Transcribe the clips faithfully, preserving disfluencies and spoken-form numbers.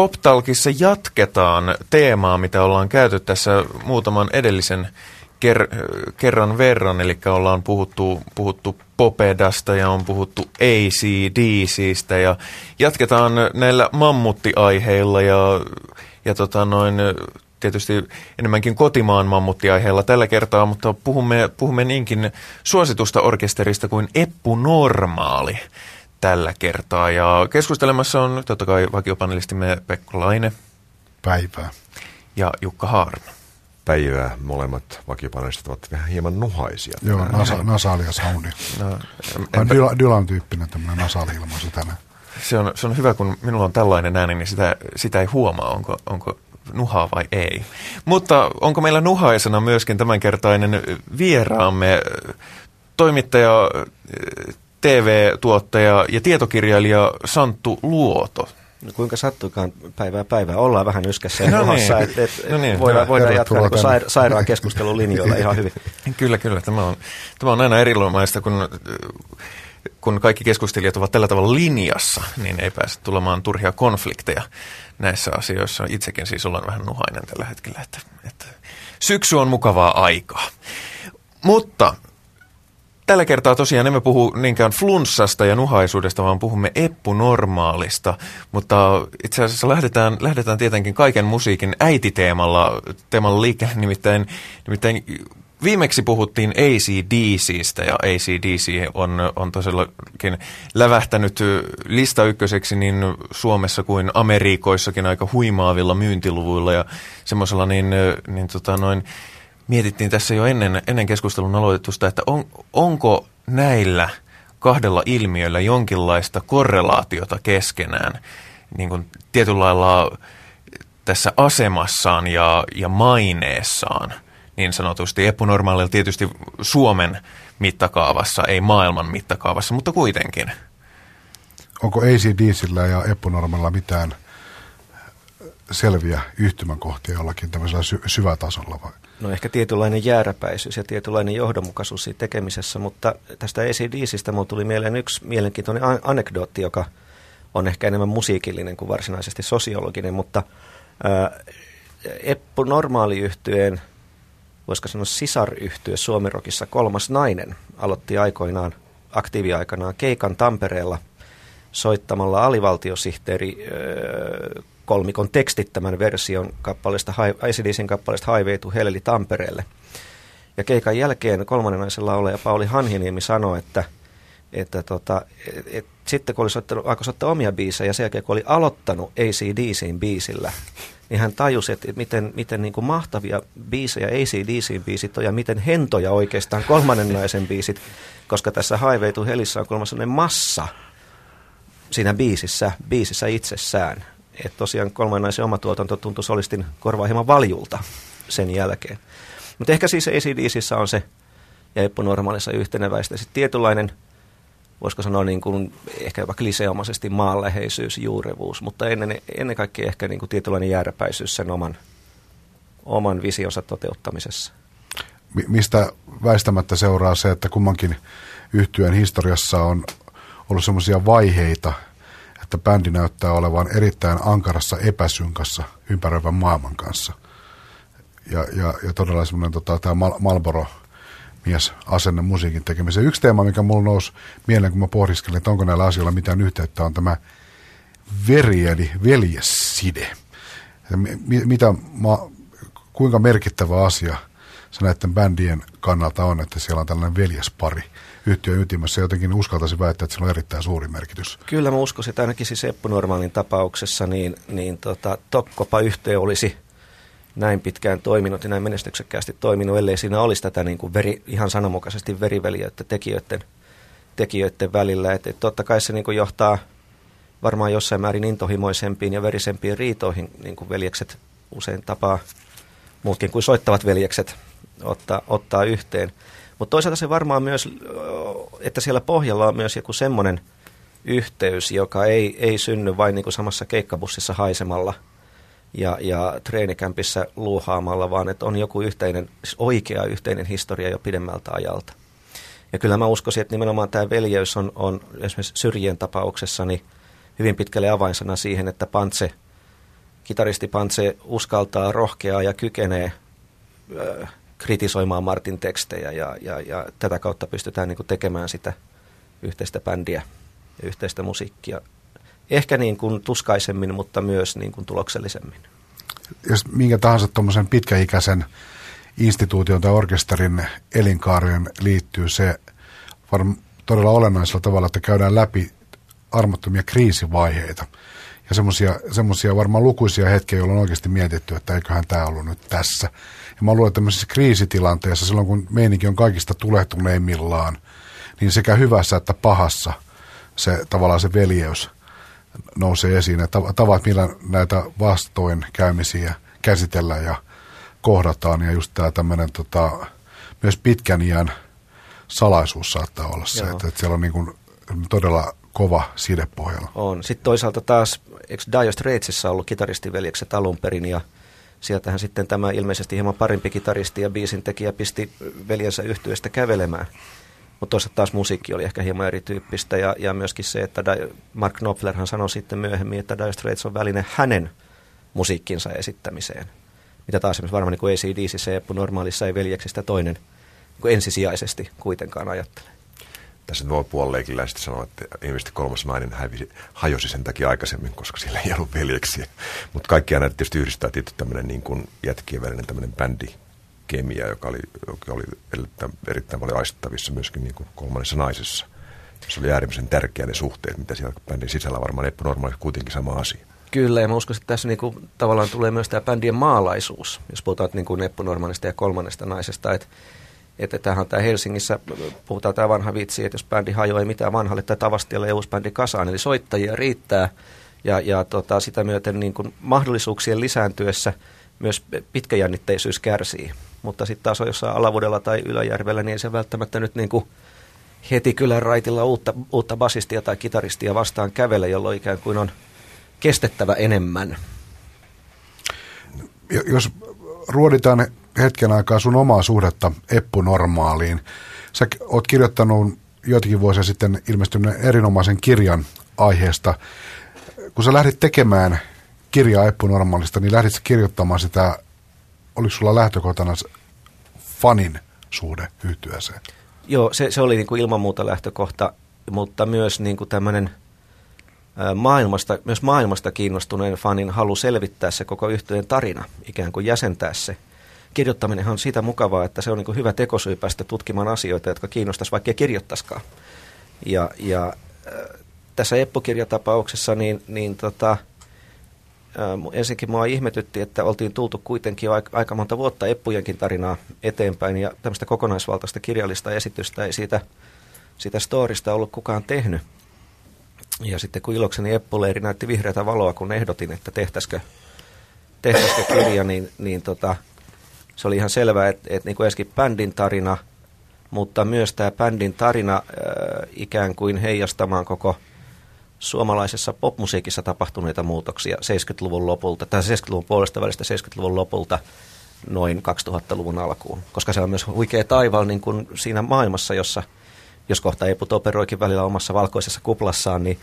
Pop-Talkissa jatketaan teemaa, mitä ollaan käyty tässä muutaman edellisen ker- kerran verran, eli ollaan puhuttu, puhuttu popedasta ja on puhuttu A C D C:stä ja jatketaan näillä mammuttiaiheilla ja, ja tota noin, tietysti enemmänkin kotimaan mammuttiaiheilla tällä kertaa, mutta puhumme, puhumme niinkin suositusta orkesterista kuin Eppu Normaali tällä kertaa. Ja keskustelemassa on totta kai vakiopanelistimme Pekko Laine. Päivää. Ja Jukka Haarna. Päivää. Molemmat vakiopanelistit ovat vähän hieman nuhaisia. Joo, nasa, nasaalia saunia. No, enpä... Dylan tyyppinen tämmöinen nasaali-ilmaisu tänään. Se on, se on hyvä, kun minulla on tällainen ääni, niin sitä, sitä ei huomaa, onko... onko nuhaa vai ei. Mutta onko meillä nuhaisena myöskin tämänkertainen vieraamme, toimittaja, T V-tuottaja ja tietokirjailija Santtu Luoto? No kuinka sattuikaan päivää päivää. Ollaan vähän yskässä ja no nuhassa, niin. että et, et no niin. voidaan, voidaan jatkaa niin saira- sairaan keskustelun linjoilla ihan hyvin. Kyllä, kyllä. Tämä on, tämä on aina erilomaista, kun... kun kaikki keskustelijat ovat tällä tavalla linjassa, niin ei pääse tulemaan turhia konflikteja näissä asioissa. Itsekin siis ollaan vähän nuhainen tällä hetkellä, että, että syksy on mukavaa aikaa. Mutta tällä kertaa tosiaan emme puhu niinkään flunssasta ja nuhaisuudesta, vaan puhumme Eppu Normaalista. Mutta itse asiassa lähdetään, lähdetään tietenkin kaiken musiikin äititeemalla teemalla liikkeelle, nimittäin, nimittäin viimeksi puhuttiin A C D C:stä ja A C D C on, on tosiaankin lävähtänyt lista ykköseksi niin Suomessa kuin Amerikoissakin aika huimaavilla myyntiluvuilla ja semmoisella niin, niin tota noin, mietittiin tässä jo ennen, ennen keskustelun aloitusta, että on, onko näillä kahdella ilmiöllä jonkinlaista korrelaatiota keskenään niin kuin tietyllä lailla tässä asemassaan ja, ja maineessaan. Niin sanotusti Eppu Normaalilla tietysti Suomen mittakaavassa, ei maailman mittakaavassa, mutta kuitenkin. Onko A C D C:llä ja Eppu Normaalilla mitään selviä yhtymäkohtia jollakin tämmöisellä sy- syvätasolla vai? No ehkä tietynlainen jääräpäisyys ja tietynlainen johdonmukaisuus siinä tekemisessä, mutta tästä A C D C:stä minulle tuli mieleen yksi mielenkiintoinen an- anekdootti, joka on ehkä enemmän musiikillinen kuin varsinaisesti sosiologinen, mutta äh, Eppu Normaali-yhtyeen voisiko sanoa sisaryhtye Suomirokissa Kolmas nainen aloitti aikoinaan, aktiiviaikanaan keikan Tampereella soittamalla alivaltiosihteeri öö, kolmikon tekstittämän version kappaleesta, A C D C:n kappaleesta Highway to Hell eli Tampereelle. Ja keikan jälkeen Kolmannen naisen laulaja Pauli Hanhiniemi sanoi, että, että tota, et, et, sitten kun oli soittanut, alkoi soittaa omia biisejä ja sen jälkeen kun oli aloittanut A C D C:n biisillä, niin hän tajusi, että miten, miten niin kuin mahtavia biisejä A C D C-biisit on ja miten hentoja oikeastaan Kolmannen naisen biisit, koska tässä Highway to Hellissä on kuulemma sellainen massa siinä biisissä, biisissä itsessään. Että tosiaan Kolmannen naisen oma tuotanto tuntui solistin korvaa hieman valjulta sen jälkeen. Mutta ehkä siis A C D C:ssä on se ja Eppu Normaalissa yhteneväistä. Sitten tietynlainen, voisiko sanoa niin kuin ehkä jopa kliseomaisesti maanläheisyys, juurevuus, mutta ennen, ennen kaikkea ehkä niin kuin tietynlainen jääräpäisyys sen oman, oman visionsa toteuttamisessa. Mistä väistämättä seuraa se, että kummankin yhtyeen historiassa on ollut semmoisia vaiheita, että bändi näyttää olevan erittäin ankarassa epäsynkassa ympäröivän maailman kanssa. Ja, ja, ja todella semmoinen tota, tämä Mal- Malboro mies asenne musiikin tekemiseen. Yksi teema, mikä mulla nousi mieleen, kun mä pohdiskelin, että onko näillä asioilla mitään yhteyttä, on tämä veri, eli veljeside. Mitä, kuinka merkittävä asia se näiden bändien kannalta on, että siellä on tällainen veljespari yhtiön ytimessä. Jotenkin uskaltaisin väittää, että sillä on erittäin suuri merkitys. Kyllä mä uskoisin, että ainakin siis Eppu Normaalin tapauksessa, niin, niin tota, tokkopa yhteen olisi näin pitkään toiminut ja näin menestyksekkäästi toiminut, ellei siinä olisi tätä niin kuin veri, ihan sananmukaisesti veriveljeyttä tekijöiden, tekijöiden välillä. Et, et totta kai se niin kuin johtaa varmaan jossain määrin intohimoisempiin ja verisempiin riitoihin, niin kuin veljekset usein tapaa, muutkin kuin soittavat veljekset ottaa, ottaa yhteen. Mutta toisaalta se varmaan myös, että siellä pohjalla on myös joku semmoinen yhteys, joka ei, ei synny vain niin kuin samassa keikkabussissa haisemalla ja, ja treenikämpissä luuhaamalla, vaan että on joku yhteinen, siis oikea yhteinen historia jo pidemmältä ajalta. Ja kyllä mä uskoisin, että nimenomaan tämä veljeys on, on esimerkiksi Syrjien tapauksessa niin hyvin pitkälle avainsana siihen, että Pantse kitaristi Pantse uskaltaa, rohkeaa ja kykenee ö, kritisoimaan Martin tekstejä ja, ja, ja tätä kautta pystytään niin kuin tekemään sitä yhteistä bändiä ja yhteistä musiikkia. Ehkä niin kuin tuskaisemmin, mutta myös niin kuin tuloksellisemmin. Jos minkä tahansa tuommoisen pitkäikäisen instituution tai orkesterin elinkaareen liittyy se varm- todella olennaisella tavalla, että käydään läpi armottomia kriisivaiheita. Ja semmoisia varmaan lukuisia hetkiä, jolloin on oikeasti mietitty, että eiköhän tämä ollut nyt tässä. Ja mä luulen, että tämmöisessä kriisitilanteessa, silloin kun meininki on kaikista tulehtuneimmillaan, niin sekä hyvässä että pahassa se tavallaan se veljeys nousee esiin. Ja tavat, millä näitä vastoinkäymisiä käsitellään ja kohdataan. Ja just tämä tämmöinen tota, myös pitkän iän salaisuus saattaa olla se, että, että siellä on niin kuin todella kova side pohjalla. On. Sitten toisaalta taas, eikö Dire Straitsissa ollut kitaristiveljekset alun perin, ja sieltähän sitten tämä ilmeisesti hieman parempi kitaristi ja biisintekijä pisti veljensä yhtyeestä kävelemään. Mutta toisaalta taas musiikki oli ehkä hieman erityyppistä, ja, ja myöskin se, että Mark Knopflerhan sanoi sitten myöhemmin, että Dire Straits on väline hänen musiikkinsa esittämiseen. Mitä taas esimerkiksi varmaan niin A C D C ja Eppu Normaalissa ei veljeksistä toinen niin ensisijaisesti kuitenkaan ajattele. Tässä voi puolileikiläisesti sanoa, että ilmeisesti kolmas nainen hävisi, hajosi sen takia aikaisemmin, koska sillä ei ollut veljeksiä. Mutta kaikkia näitä tietysti yhdistää tietty tämmöinen niin jätkien välinen tämmöinen bändikemia, joka oli, joka oli erittäin paljon aistettavissa myöskin niin kolmannessa naisessa. Se oli äärimmäisen tärkeä ne suhteet, mitä siellä bändin sisällä varmaan ei normaalisti kuitenkin sama asia. Kyllä, ja mä uskon, että tässä niinku tavallaan tulee myös tämä bändien maalaisuus, jos puhutaan niinku Eppu-Normaalista ja kolmannesta naisesta, että Että tämähän on tämä Helsingissä, puhutaan tämä vanha vitsi, että jos bändi hajoaa, ei mitään vanhalle tai tavastialle ja uusi bändi kasaan. Eli soittajia riittää ja, ja tota, sitä myöten niin kuin mahdollisuuksien lisääntyessä myös pitkäjännitteisyys kärsii. Mutta sitten taas on jossain Alavuudella tai Yläjärvellä, niin ei se välttämättä nyt niin kuin heti kylän raitilla uutta, uutta basistia tai kitaristia vastaan kävele, jolloin ikään kuin on kestettävä enemmän. Jos ruoditaan hetken aikaa sun omaa suhdetta Eppu Normaaliin. Sä oot kirjoittanut joitakin vuosia sitten ilmestyneen erinomaisen kirjan aiheesta. Kun sä lähdit tekemään kirjaa Eppu Normaalista, niin lähdit sä kirjoittamaan sitä, oliko sulla lähtökohtana fanin suhde yhtyeeseen? Joo, se, se oli niin kuin ilman muuta lähtökohta, mutta myös niin kuin tämmöinen maailmasta, myös maailmasta kiinnostuneen fanin halu selvittää se koko yhtyeen tarina, ikään kuin jäsentää se. Kirjoittaminenhan on siitä mukavaa, että se on niin kuin hyvä tekosyy päästä tutkimaan asioita, jotka kiinnostaisi, vaikka ei kirjoittaisikaan. Ja, ja äh, tässä Eppu-kirjatapauksessa niin, niin tota, äh, ensinnäkin mua ihmetytti, että oltiin tultu kuitenkin jo aika, aika monta vuotta Eppujenkin tarinaa eteenpäin, ja tämmöistä kokonaisvaltaista kirjallista esitystä ei siitä, siitä storista ollut kukaan tehnyt. Ja sitten kun ilokseni Eppu-leiri näytti vihreätä valoa, kun ehdotin, että tehtäisikö, tehtäisikö kirja, niin, niin tota... Se oli ihan selvää, että, että niin kuin ensikin bändin tarina, mutta myös tämä bändin tarina äh, ikään kuin heijastamaan koko suomalaisessa popmusiikissa tapahtuneita muutoksia seitsemänkymmentäluvun lopulta, tai seitsemänkymmentäluvun puolesta välistä seitsemänkymmentäluvun lopulta noin kaksituhattaluvun alkuun. Koska se on myös huikea taival niin kuin siinä maailmassa, jossa, jos kohta Eput operoikin välillä omassa valkoisessa kuplassaan, niin,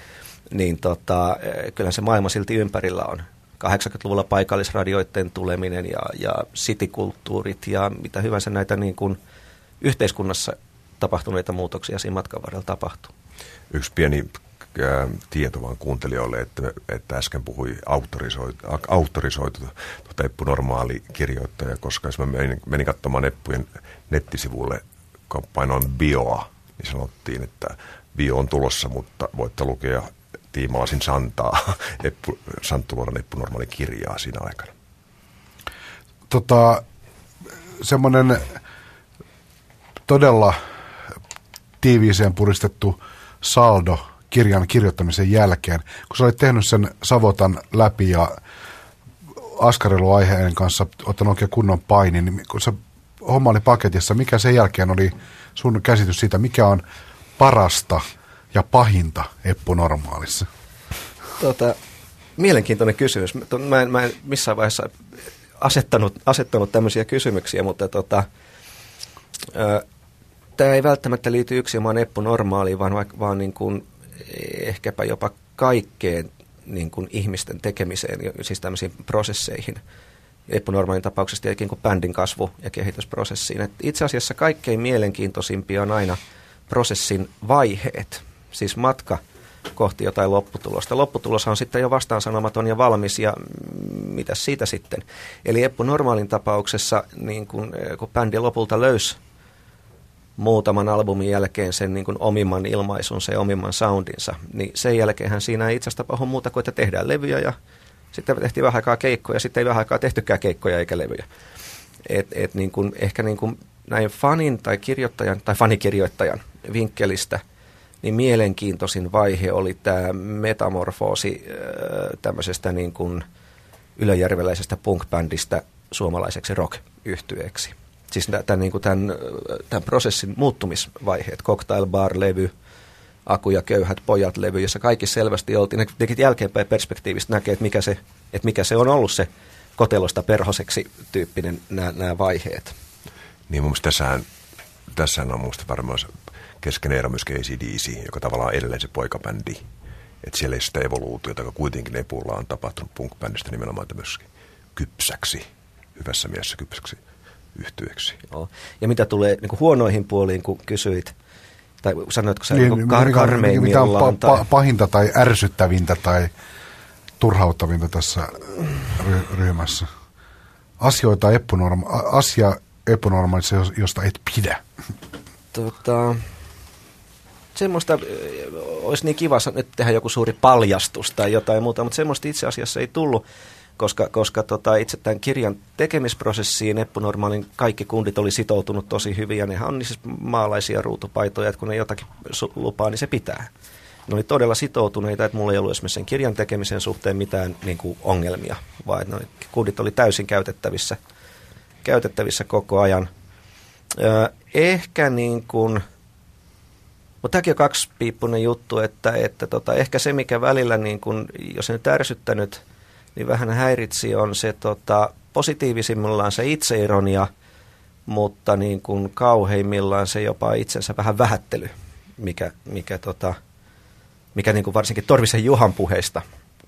niin tota, kyllä se maailma silti ympärillä on. kahdeksankymmentäluvulla paikallisradioiden tuleminen ja, ja citykulttuurit ja mitä hyvänsä näitä niin kuin yhteiskunnassa tapahtuneita muutoksia siinä matkan varrella tapahtuu. Yksi pieni äh, tieto vaan kuuntelijoille, että, että äsken puhui autorisoitu, autorisoitu tuota Eppu Normaali kirjoittaja, koska jos mä menin, menin katsomaan Eppujen nettisivulle, kun painoin bioa, niin sanottiin, että bio on tulossa, mutta voitte lukea tiimalasin Santaa, Eppu, Santtu Luodon Eppu Normaalin kirjaa siinä aikana. Tota, semmoinen todella tiiviiseen puristettu saldo kirjan kirjoittamisen jälkeen, kun sä olet tehnyt sen savotan läpi ja askarelu-aiheen kanssa ottanut oikein kunnon painin, niin kun sä homma oli paketissa, mikä sen jälkeen oli sun käsitys siitä, mikä on parasta ja pahinta Eppu Normaalissa? Tota, mielenkiintoinen kysymys. Mä en, mä en missään vaiheessa asettanut, asettanut tämmöisiä kysymyksiä, mutta tota, tämä ei välttämättä liity yksin omaan Eppu Normaaliin, vaan, vaan niin kuin ehkäpä jopa kaikkeen niin kuin ihmisten tekemiseen, siis tämmöisiin prosesseihin. Eppu Normaalin tapauksessa tietenkin kuin bändin kasvu- ja kehitysprosessiin. Et itse asiassa kaikkein mielenkiintoisimpia on aina prosessin vaiheet, siis matka kohti jotain lopputulosta. Lopputulos on sitten jo vastaansanomaton ja valmis, ja mitä siitä sitten? Eli Eppu Normaalin tapauksessa, niin kun, kun bändi lopulta löysi muutaman albumin jälkeen sen niin kuin omimman ilmaisunsa ja omimman soundinsa, niin sen jälkeenhän siinä ei itse asiassa tapahdu muuta kuin, että tehdään levyjä ja sitten tehtiin vähän aikaa keikkoja, sitten ei vähän aikaa tehtykään keikkoja eikä levyjä. Et, et niin kuin, ehkä niin kuin näin fanin tai kirjoittajan tai fanikirjoittajan vinkkelistä niin mielenkiintoisin vaihe oli tämä metamorfoosi tämmöisestä niin kuin ylöjärveläisestä punk-bändistä suomalaiseksi rock-yhtyeeksi. Siis tämän, niin kuin tämän, tämän prosessin muuttumisvaiheet, Cocktail Bar-levy, Aku ja köyhät pojat-levy, jossa kaikki selvästi oltiin, jälkeenpäin perspektiivistä näkee, että mikä se, että mikä se on ollut se kotelosta perhoseksi tyyppinen nämä, nämä vaiheet. Niin mun mielestä tässähän, tässähän on musta varmaan keskeinen ero myöskin A C D C, joka tavallaan on edelleen se poikabändi. Että siellä ei sitä evoluutiota, joka kuitenkin Epulla on tapahtunut punk-bändistä nimenomaan tämmöiskin kypsäksi, hyvässä mielessä kypsäksi yhtyeeksi. Joo. Ja mitä tulee niin kuin huonoihin puoliin, kun kysyit, tai sanoitko sä niin, niin kar- karmeimmillaan? Mitä on pa- pahinta tai ärsyttävintä tai turhauttavinta tässä ry- ryhmässä? Asioita epunorma- asia epunormaalissa, josta et pidä. Tota, semmoista olisi niin kiva nyt tehdä joku suuri paljastus tai jotain muuta, mutta semmoista itse asiassa ei tullut. Koska, koska tota, itse tämän kirjan tekemisprosessiin Eppu Normaalin kaikki kundit oli sitoutunut tosi hyvin, ja nehän on niin siis maalaisia ruutupaitoja, että kun ne jotakin su- lupaa, niin se pitää. Ne oli todella sitoutuneita, että mulla ei ollut esimerkiksi sen kirjan tekemisen suhteen mitään niin kuin ongelmia, vaan että kundit oli täysin käytettävissä, käytettävissä koko ajan. Öö, ehkä niin kuin... Mutta tämäkin on kaksipiippunen juttu, että, että tota, ehkä se, mikä välillä, niin kuin, jos ei nyt ärsyttänyt, niin vähän häiritsi on se tota, positiivisimmillaan se itseironia, mutta niin kuin kauheimmillaan se jopa itsensä vähän vähättely, mikä, mikä, tota, mikä niin kuin varsinkin Torvisen Juhan puheista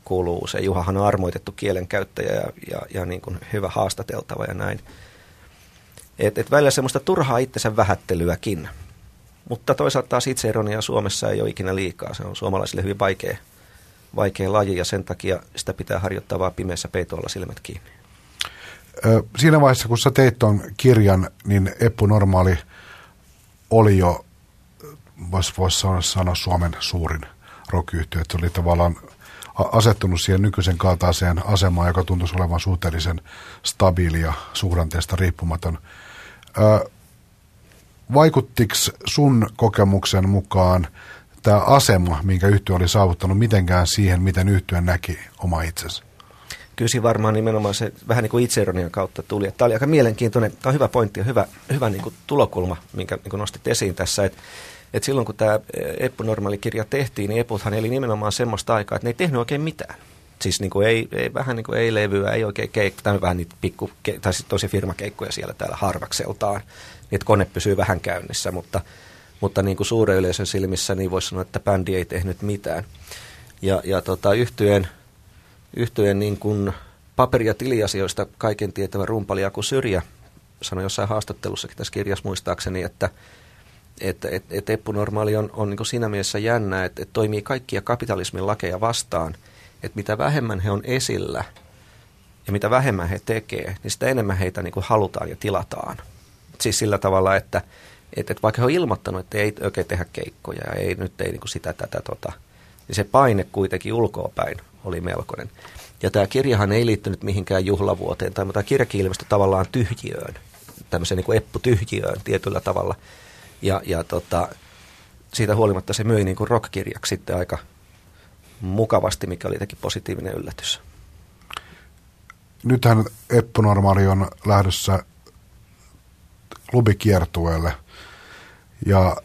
kuuluu. Se Juhahan on armoitettu kielenkäyttäjä ja, ja, ja niin kuin hyvä haastateltava ja näin. Et, et välillä semmoista turhaa itsensä vähättelyäkin, mutta toisaalta taas itseironia Suomessa ei ole ikinä liikaa. Se on suomalaisille hyvin vaikea. Vaikea laji, ja sen takia sitä pitää harjoittaa vaan pimeässä peitolla silmät kiinni. Siinä vaiheessa, kun sä teit ton kirjan, niin Eppu Normaali oli jo, voisi sanoa, Suomen suurin rock-yhtye. Se oli tavallaan asettunut siihen nykyisen kaltaiseen asemaan, joka tuntuisi olevan suhteellisen stabiili ja suhdanteesta riippumaton. Vaikuttiko sun kokemuksen mukaan tämä asema, minkä yhtye oli saavuttanut, mitenkään siihen, miten yhtye näki oma itsensä? Kyllä siinä varmaan nimenomaan se vähän niin kuin itseironian kautta tuli. Tämä oli aika mielenkiintoinen, tämä on hyvä pointti ja hyvä, hyvä niin kuin tulokulma, minkä niin kuin nostit esiin tässä. Et, et silloin kun tämä Eppu Normaali-kirja tehtiin, niin Eputhan eli nimenomaan semmoista aikaa, että ne ei tehnyt oikein mitään. Siis niin kuin ei, ei, vähän niin kuin ei levyä, ei oikein keikkoja, tai vähän niitä pikku, tai siis tosi firmakeikkoja siellä täällä harvakseltaan, niin että kone pysyy vähän käynnissä, mutta... Mutta niin kuin suuren yleisön silmissä niin voisi sanoa, että bändi ei tehnyt mitään. Ja, ja tota, yhtyeen, yhtyeen niin kuin paperi- ja tiliasioista kaiken tietävä rumpali Aku Syrjä sanoi jossain haastattelussakin tässä kirjassa muistaakseni, että et, et, et Eppu Normaali on, on niin kuin siinä mielessä jännä, että et toimii kaikkia kapitalismin lakeja vastaan. Että mitä vähemmän he on esillä ja mitä vähemmän he tekee, niin sitä enemmän heitä niin kuin halutaan ja tilataan. Siis sillä tavalla, että... Että et vaikka he on ilmoittanut, että ei oikein tehdä keikkoja, ei nyt ei niinku sitä tätä, tota, niin se paine kuitenkin ulkoapäin oli melkoinen. Ja tämä kirjahan ei liittynyt mihinkään juhlavuoteen, tai tämä kirjakin ilmestyi tavallaan tyhjiöön, tämmöiseen niinku epputyhjiöön tietyllä tavalla. Ja, ja tota, siitä huolimatta se myi niinku rock-kirjaksi sitten aika mukavasti, mikä oli jotenkin positiivinen yllätys. Nythän Eppu Normaali on lähdössä klubikiertueelle. Ja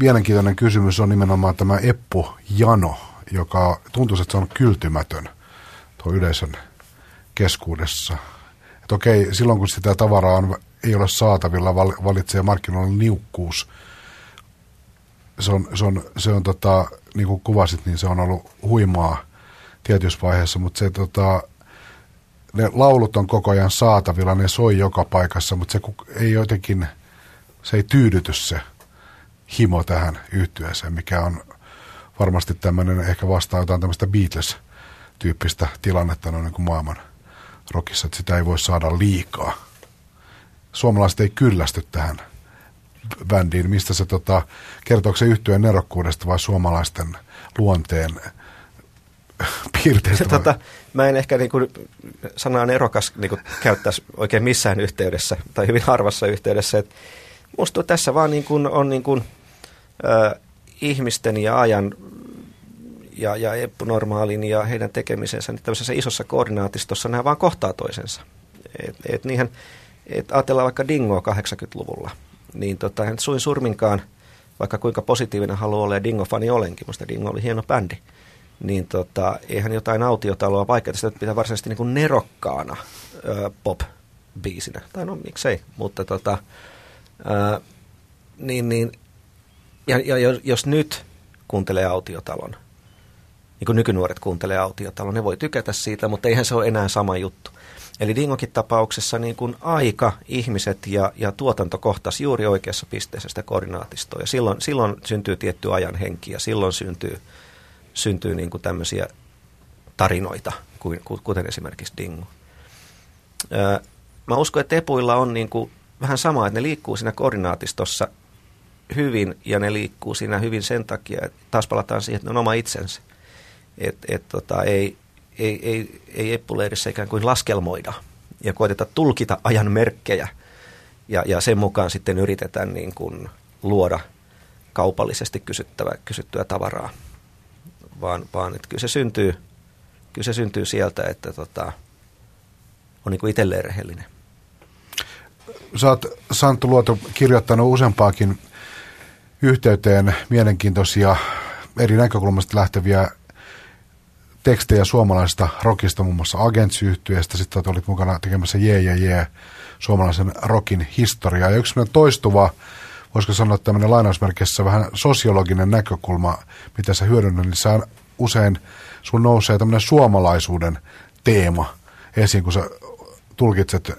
mielenkiintoinen kysymys on nimenomaan tämä Eppu-jano, joka tuntuu, että se on kyltymätön tuo yleisön keskuudessa. Et okei, silloin kun sitä tavaraa on, ei ole saatavilla, valitsee markkinoilla niukkuus. Se on, se on, se on tota, niin kuin kuvasit, niin se on ollut huimaa tietyssä vaiheessa, mutta se tota, ne laulut on koko ajan saatavilla, ne soi joka paikassa, mutta se ei jotenkin, se ei tyydyty se himo tähän yhtyeeseen, mikä on varmasti tämmöinen, ehkä vastaa jotain tämmöistä Beatles-tyyppistä tilannetta noin niin kuin maailman rockissa, että sitä ei voi saada liikaa. Suomalaiset ei kyllästy tähän bändiin. Mistä se tota, kertooko se yhtyeen erokkuudesta vai suomalaisten luonteen piirteistä? Tota, mä en ehkä niin kuin, sanaan erokas niin kuin, käyttäisi oikein missään yhteydessä tai hyvin harvassa yhteydessä. Et musta tässä vaan niin kuin, on niin kuin, äh, ihmisten ja ajan ja, ja Eppu Normaalin ja heidän tekemisensä niin tämmöisessä isossa koordinaatistossa nämä vaan kohtaa toisensa. Et, et niinhän, et ajatellaan vaikka Dingoa kahdeksankymmentäluvulla. Niin tota, en suin surminkaan, vaikka kuinka positiivinen haluaa olla ja Dingo-fani olenkin, musta Dingo oli hieno bändi, niin tota, eihän jotain autiotaloa vaikeaa, sitä pitää varsinaisesti niin kuin nerokkaana ö, pop-biisinä, tai no miksei, mutta tota, ö, niin, niin, ja, ja jos, jos nyt kuuntelee autiotalon, niin kuin nykynuoret kuuntelee autiotalon, ne voi tykätä siitä, mutta eihän se ole enää sama juttu. Eli Dingonkin tapauksessa niin kuin aika, ihmiset ja, ja tuotanto kohtasi juuri oikeassa pisteessä sitä koordinaatistoa. Ja silloin, silloin syntyy tietty ajan henki ja silloin syntyy, syntyy niin kuin tämmöisiä tarinoita, kuten esimerkiksi Dingo. Mä uskon, että Epuilla on niin kuin vähän sama, että ne liikkuu siinä koordinaatistossa hyvin ja ne liikkuu siinä hyvin sen takia, että taas palataan siihen, että ne on oma itsensä. Että et, tota, ei... Ei, ei, ei eppuleirissä ikään kuin laskelmoida ja koeteta tulkita ajan merkkejä ja, ja sen mukaan sitten yritetään niin kuin luoda kaupallisesti kysyttävää, kysyttyä tavaraa, vaan, vaan että kyllä, se syntyy, kyllä se syntyy sieltä, että tota, on niin kuin itselleen rehellinen. Sä oot, Santtu Luoto, kirjoittanut useampaakin yhteyteen mielenkiintoisia eri näkökulmasta lähteviä tekstejä suomalaisesta rockista, muun muassa Agents-yhtyeestä, sitten olit mukana tekemässä jee jee jee suomalaisen rockin historiaa. Ja yksi toistuva, voisiko sanoa tämmöinen lainausmerkissä vähän sosiologinen näkökulma, mitä sä hyödynnät, niin sä usein sun nousee tämmöinen suomalaisuuden teema esiin, kun sä tulkitset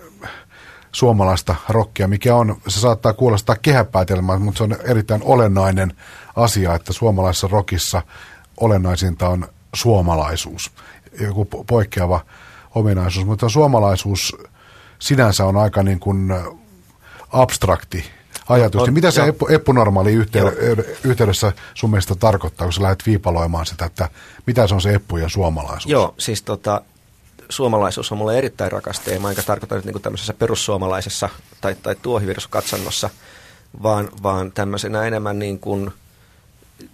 suomalaista rockia, mikä on, se saattaa kuulostaa kehäpäätelmään, mutta se on erittäin olennainen asia, että suomalaisessa rockissa olennaisinta on suomalaisuus, joku poikkeava ominaisuus, mutta suomalaisuus sinänsä on aika niin kuin abstrakti ajatus. On, niin mitä se Eppu, Eppu Normaali yhteydessä sun mielestä tarkoittaa, kun sä lähdet viipaloimaan sitä, että mitä se on se Eppu ja suomalaisuus? Joo, siis tota, suomalaisuus on mulle erittäin rakas teema, enkä tarkoita nyt niin kuin tämmöisessä perussuomalaisessa tai, tai tuohivirskatsannossa, vaan, vaan tämmöisenä enemmän niin kuin,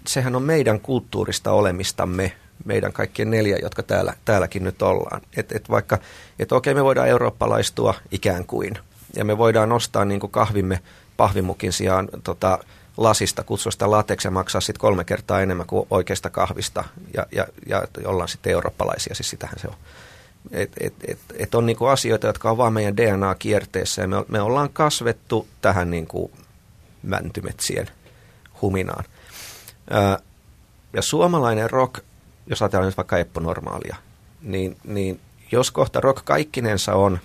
sehän on meidän kulttuurista olemistamme, meidän kaikkien neljä, jotka täällä, täälläkin nyt ollaan. Että et vaikka, että okei, me voidaan eurooppalaistua ikään kuin, ja me voidaan nostaa niin kuin kahvimme pahvimukin sijaan tota, lasista, kutsua sitä lateksi ja maksaa sitten kolme kertaa enemmän kuin oikeasta kahvista, ja, ja, ja ollaan sitten eurooppalaisia, siis sitähän se on. Että et, et, et on niin kuin asioita, jotka on vaan meidän D N A-kierteessä, ja me, me ollaan kasvettu tähän niin kuin mäntymetsien huminaan. Ää, ja suomalainen rock, jos ajatellaan nyt vaikka Eppu Normaalia, niin, niin jos kohta rock kaikkinensa on,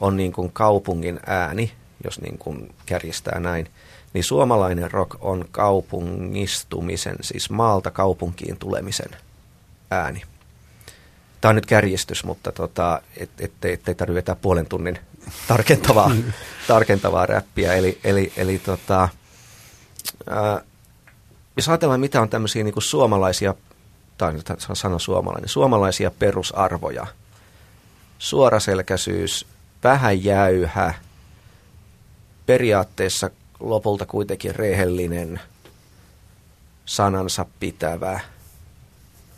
on niin kuin kaupungin ääni, jos niin kuin kärjistää näin, niin suomalainen rock on kaupungistumisen, siis maalta kaupunkiin tulemisen ääni. Tämä on nyt kärjistys, mutta tota, et, et, ettei tarvitse vetää puolen tunnin tarkentavaa, tarkentavaa räppiä. Eli, eli, eli tota, ää, jos ajatellaan, mitä on tämmöisiä niin kuin suomalaisia, tai sana suomalainen, suomalaisia perusarvoja, suoraselkäisyys, vähän jäyhä, periaatteessa lopulta kuitenkin rehellinen, sanansa pitävä,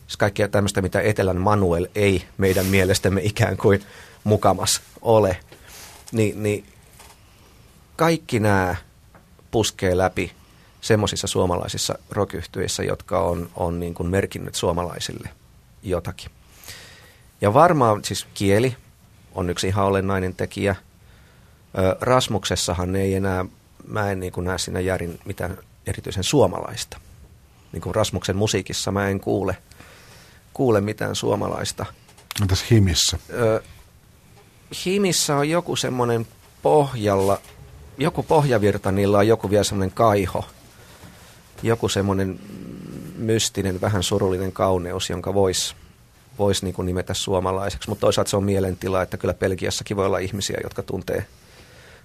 siis kaikkea tämmöistä, mitä Etelän Manuel ei meidän mielestämme ikään kuin mukamas ole, niin, niin kaikki nämä puskee läpi semmoisissa suomalaisissa rock-yhtyeissä, jotka on, on niin kuin merkinnyt suomalaisille jotakin. Ja varmaan siis kieli on yksi ihan olennainen tekijä. Rasmuksessahan ei enää, mä en niin kuin näe siinä järin mitään erityisen suomalaista. Niin kuin Rasmuksen musiikissa mä en kuule kuule mitään suomalaista. Entäs Himissä? Ö, Himissä on joku semmoinen pohjalla, joku pohjavirta, niillä on joku vielä semmoinen kaiho. Joku semmoinen mystinen, vähän surullinen kauneus, jonka voisi vois niinku nimetä suomalaiseksi. Mutta toisaalta se on mielentila, että kyllä Belgiassakin voi olla ihmisiä, jotka tuntee,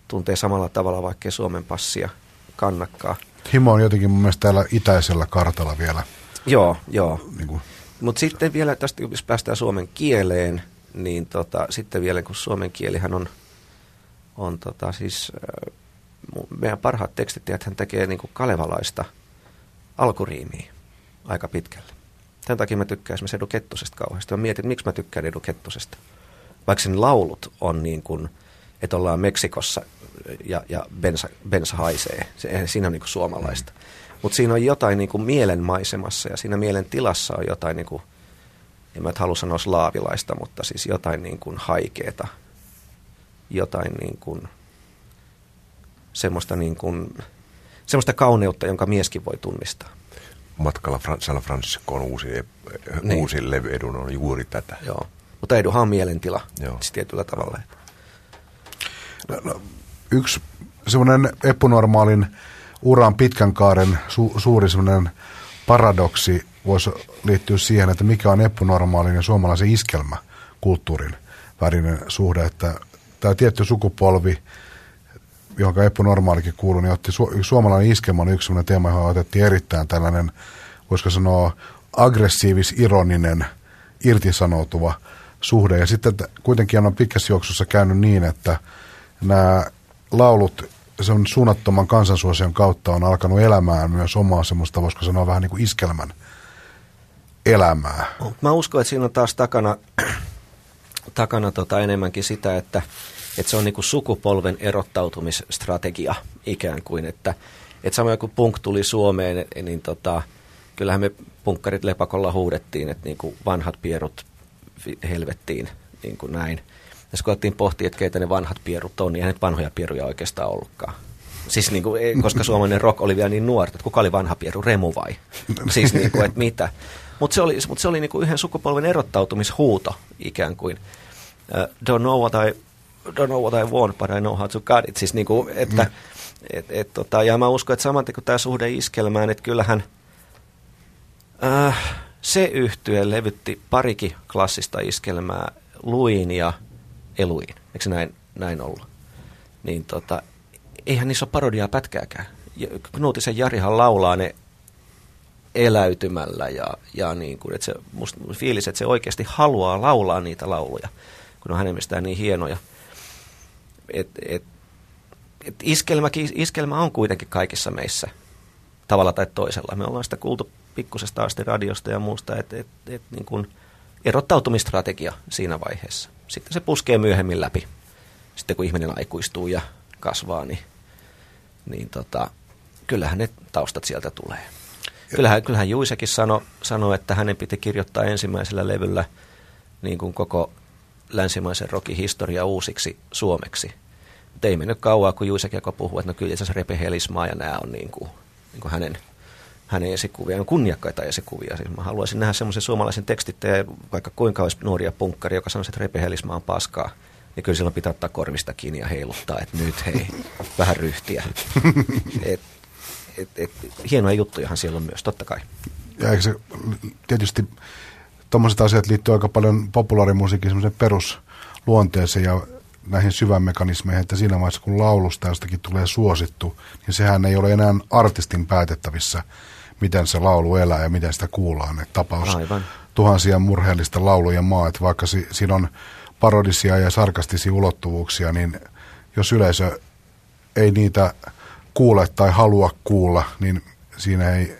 tuntee samalla tavalla, vaikkei Suomen passia kannakkaa. Himo on jotenkin mun mielestä täällä itäisellä kartalla vielä. Joo, joo. Niin mutta sitten vielä, tästä jos päästään suomen kieleen, niin tota, sitten vielä kun suomen kielihän on, on tota, siis, meidän parhaat tekstitijäthän tekee niin kuin kalevalaista alkuriimiä aika pitkälle. Tämän takia mä tykkään esimerkiksi Edu Kettusesta kauheasti. Mä mietin, miksi mä tykkään Edu Kettusesta. Vaikka sen laulut on niin kuin, että ollaan Meksikossa ja, ja bensa, bensa haisee. Se, siinä on niin kuin suomalaista. Mutta siinä on jotain niin kuin mielenmaisemassa ja siinä mielen tilassa on jotain, niin kuin, en mä halua sanoa slaavilaista, mutta siis jotain niin kuin haikeeta, jotain niin kuin, semmoista, niin kuin, semmoista kauneutta, jonka mieskin voi tunnistaa. Matkalla Fran- San Franciscoon uusi, niin. uusi levy Edun on juuri tätä. Joo, mutta Eduhan on mielentila tietyllä tavalla. No, no, yksi semmoinen Eppu Normaalin uran pitkän kaaren su- suuri semmoinen paradoksi voisi liittyä siihen, että mikä on Eppu Normaalin ja suomalaisen iskelmäkulttuurin värinen suhde. Että tämä tietty sukupolvi, johon Eppu Normaalikin kuului, niin otti su- suomalainen iskelmä on yksi semmoinen teema, johon otettiin erittäin tällainen, voisiko sanoa, aggressiivis-ironinen, irtisanoutuva suhde. Ja sitten kuitenkin on pitkässä juoksussa käynyt niin, että nämä laulut sen suunnattoman kansansuosion kautta on alkanut elämään myös omaa semmoista, voisiko sanoa, vähän niin kuin iskelmän elämää. Mä uskon, että siinä on taas takana, takana tota enemmänkin sitä, että, että se on niin kuin sukupolven erottautumisstrategia ikään kuin, että, että samoin kuin punk tuli Suomeen, niin tota, kyllähän me punkkarit lepakolla huudettiin, että niin kuin vanhat pierut helvettiin, niin kuin näin. Ja kun alettiin pohtia, että keitä ne vanhat pierut on, niin eihän nyt vanhoja pieruja oikeastaan ollutkaan. Siis niin kuin, koska suomalainen rock oli vielä niin nuorta, että kuka oli vanha pieru, Remu vai? Siis niin kuin, että mitä. Mutta se oli, mut se oli niin kuin yhden sukupolven erottautumishuuto ikään kuin. Uh, don't, know what I, don't know what I want, but I know how to cut it. Siis niin kuin, että, mm. et, et, tota, ja mä uskon, että samantain kuin tämä suhde iskelmään, että kyllähän uh, se yhtye levytti parikin klassista iskelmää Luin ja Eluin. Eikö se näin, näin ollut? Niin tota, eihän niissä ole parodiaa pätkääkään. Knuutisen Jarihan laulaa ne eläytymällä ja, ja niin kuin, että se musta fiilis, että se oikeasti haluaa laulaa niitä lauluja, kun on hänen mielestään niin hienoja. Et, et, et iskelmä on kuitenkin kaikissa meissä tavalla tai toisella. Me ollaan sitä kuultu pikkusesta asti radiosta ja muusta, että et, et, niin kuin erottautumistrategia siinä vaiheessa. Sitten se puskee myöhemmin läpi. Sitten kun ihminen aikuistuu ja kasvaa, niin, niin tota, kyllähän ne taustat sieltä tulee. Kyllähän, kyllähän Juisekin sanoi, sano, että hänen piti kirjoittaa ensimmäisellä levyllä niin kuin koko länsimaisen rockin historia uusiksi suomeksi. Mutta ei mennyt kauaa, kun Juisek joka puhuu, että no kyllä itse Repe Hellismaa ja nämä on niin kuin, niin kuin hänen... Hänen esikuviaan, kunniakkaita esikuvia. Siis mä haluaisin nähdä semmoisen suomalaisen tekstittäjän, vaikka kuinka olisi nuoria punkkari, joka sanoisi, että Repe Hellismaa on paskaa. Niin kyllä silloin pitää ottaa korvista kiinni ja heiluttaa, että nyt hei, vähän ryhtiä. Et, et, et, hienoja juttujahan siellä on myös, totta kai. Ja eikö se tietysti, tommoset asiat liittyy aika paljon populaarimusiikin semmoisen perusluonteeseen ja näihin syvämekanismeihin, että siinä vaiheessa kun laulusta jostakin tulee suosittu, niin sehän ei ole enää artistin päätettävissä, miten se laulu elää ja miten sitä kuullaan. Että tapaus aivan. Tuhansia murheellista lauluja maa, että vaikka si- siinä on parodisia ja sarkastisia ulottuvuuksia, niin jos yleisö ei niitä kuule tai halua kuulla, niin siinä ei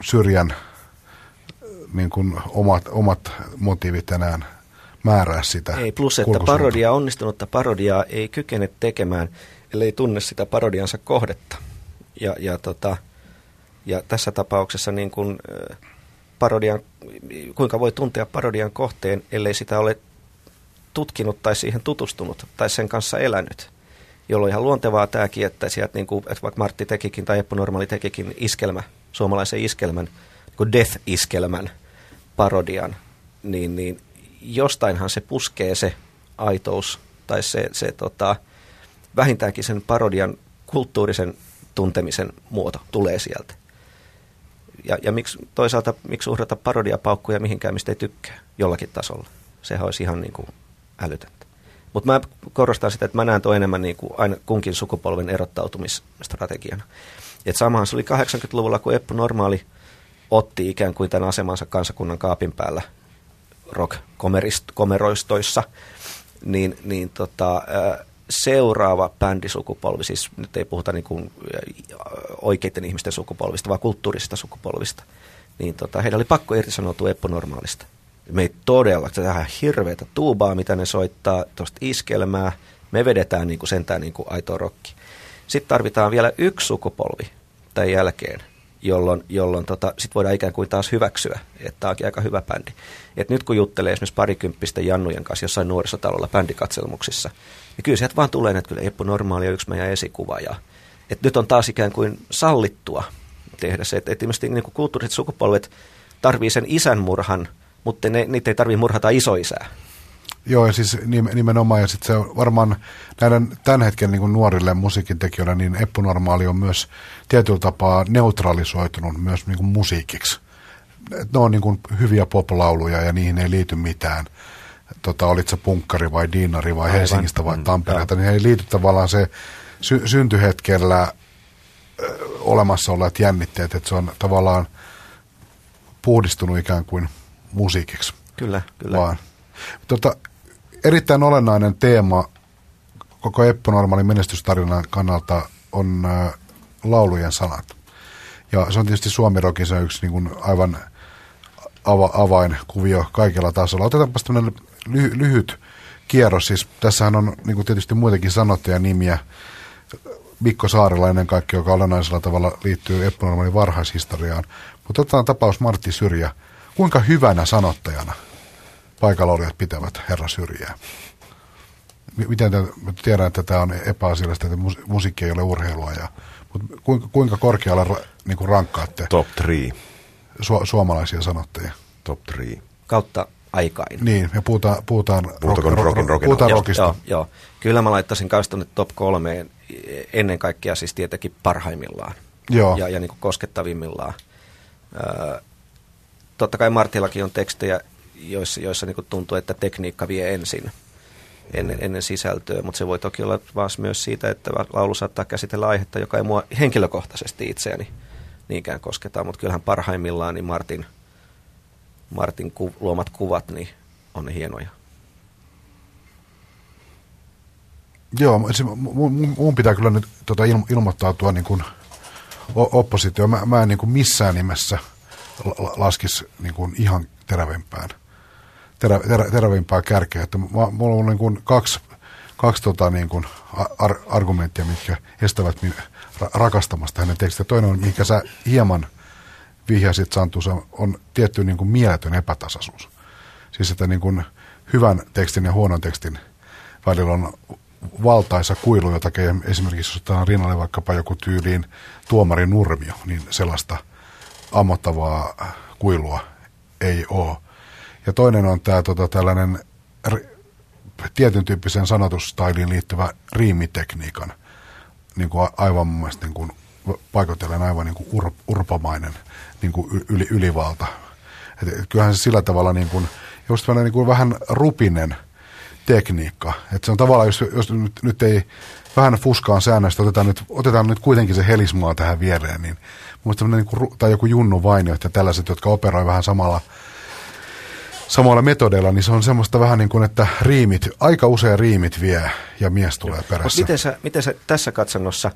syrjän niin kuin omat, omat motiivit enää määrää sitä. Ei, plus että parodia, onnistunutta parodiaa ei kykene tekemään, ellei tunne sitä parodiansa kohdetta. Ja, ja tota... Ja tässä tapauksessa niin kuin parodian, kuinka voi tuntea parodian kohteen, ellei sitä ole tutkinut tai siihen tutustunut tai sen kanssa elänyt, jolloin ihan luontevaa tämäkin, että, sieltä, niin kuin, että vaikka Martti tekikin tai Eppu Normaali tekikin iskelmä, suomalaisen iskelmän, niin death-iskelmän, parodian, niin, niin jostainhan se puskee se aitous tai se, se tota, vähintäänkin sen parodian kulttuurisen tuntemisen muoto tulee sieltä. Ja, ja miksi, toisaalta miksi uhrata parodiapaukkuja mihinkään, mistä ei tykkää jollakin tasolla? Sehän olisi ihan niin kuin älytöntä. Mutta mä korostan sitä, että mä näen tuon enemmän niin kuin aina kunkin sukupolven erottautumisstrategiana. Et samahan se oli kahdeksankymmentäluvulla, kun Eppu Normaali otti ikään kuin tämän asemansa kansakunnan kaapin päällä rock-komeroistoissa, niin, niin tota, seuraava bändisukupolvi, siis nyt ei puhuta niin kuin oikeiden ihmisten sukupolvista, vaan kulttuurisista sukupolvista, niin tota, heidän oli pakko irtisanoutua Eppu Normaalista. Me ei todella, se on ihan hirveätä tuubaa, mitä ne soittaa, tuosta iskelmää, me vedetään niin kuin sentään niin kuin aitoa rockia. Sitten tarvitaan vielä yksi sukupolvi tämän jälkeen, jolloin, jolloin tota, sit voidaan ikään kuin taas hyväksyä, että tämä onkin aika hyvä bändi. Et nyt kun juttelee esimerkiksi parikymppisten jannujen kanssa jossain nuorisotalolla bändikatselmuksissa, niin kyllä sieltä vaan tulee, että kyllä Eppu Normaali on yksi meidän esikuva. Ja, et nyt on taas ikään kuin sallittua tehdä se, että et ilmeisesti niin kuin kulttuuriset sukupolvet tarvii sen isän murhan, mutta ne, niitä ei tarvitse murhata isoisää. Joo, ja siis nimenomaan, ja sitten se varmaan näiden tämän hetken niin kuin nuorille musiikintekijöille, niin Eppu Normaali on myös tietyllä tapaa neutralisoitunut myös niin kuin musiikiksi. Ne on niin kuin hyviä poplauluja ja niihin ei liity mitään. Tota, olit se punkkari vai diinari vai aivan. Helsingistä vai Tampereelta, mm, niin ei liity tavallaan se sy- syntyhetkellä ö, olemassa olevat jännitteet, että se on tavallaan puhdistunut ikään kuin musiikiksi. Kyllä, kyllä. Vaan. Tota, erittäin olennainen teema koko Eppu Normaalin menestystarinan kannalta on ä, laulujen sanat. Ja se on tietysti suomirockin se yksi niin kuin aivan ava, avainkuvio kaikilla tasolla. Otetaanpa tämmöinen lyhy, lyhyt kierros. Siis tässähän on niin kuin tietysti muitakin sanottuja nimiä. Mikko Saarela ennen kaikkea, joka olennaisella tavalla liittyy Eppu Normaalin varhaishistoriaan. Mutta otetaan tapaus Martti Syrjä. Kuinka hyvänä sanottajana paikalla olijat pitävät herra Syrjää? Miten tiedän, että tämä on epäasiallista, että musiikki ei ole urheilua. Ja, mutta kuinka, kuinka korkealla niin kuin rankkaatte top three. Su- suomalaisia sanottajia? Top three. Kautta aikain. Niin, ja puhutaan, puhutaan, rock, rockin, rock, puhutaan rockista. Joo, joo. Kyllä mä laittaisin myös tuonne top kolmeen ennen kaikkea siis tietenkin parhaimmillaan. Joo. Ja, ja niin kuin koskettavimmillaan. Öö, totta kai Martillakin on tekstejä, joissa, joissa niin kuin tuntuu, että tekniikka vie ensin, ennen, ennen sisältöä, mutta se voi toki olla myös siitä, että laulu saattaa käsitellä aihetta, joka ei mua henkilökohtaisesti itseäni niinkään kosketa, mutta kyllähän parhaimmillaan niin Martin, Martin ku, luomat kuvat niin on hienoja. Joo, se, mun, mun pitää kyllä nyt tota, ilmoittautua niin kuin oppositioon. Mä, mä en niin kuin missään nimessä laskisi niin kuin ihan terävimpään, terä, terä, terävimpään kärkeä. Että mulla on ollut niin kuin kaksi, kaksi tota niin kuin ar, argumenttia, mitkä estävät minua rakastamasta hänen tekstiä. Toinen on, mikä sä hieman vihjasit, Santtu, on tietty niin kuin mieletön epätasaisuus. Siis että niin kuin hyvän tekstin ja huonon tekstin välillä on valtaisa kuilu, jotakin esimerkiksi jos otetaan rinnalle vaikkapa joku tyyliin Tuomari Nurmio, niin sellaista ammottavaa kuilua ei ole. Ja toinen on tämä tota, tällainen ri, tietyn tyyppisen sanotustailiin liittyvä riimitekniikan, niin kuin aivan mun mielestä niin kuin, paikoitellen aivan niin kuin ur, urpamainen niin kuin yli, ylivalta. Et, et kyllähän se sillä tavalla niin kuin, just niin kuin vähän rupinen tekniikka. Et se on tavallaan, jos, jos nyt, nyt ei vähän fuskaan säännöstä, otetaan nyt, otetaan nyt kuitenkin se Hellismaa tähän viereen, niin muista niin kuin, tai joku Junnu Vainio, että tällaiset, jotka operoi vähän samalla, samalla metodeilla, niin se on semmoista vähän niin kuin, että riimit, aika usein riimit vie ja mies tulee perässä. Miten sä, miten sä tässä katsannossa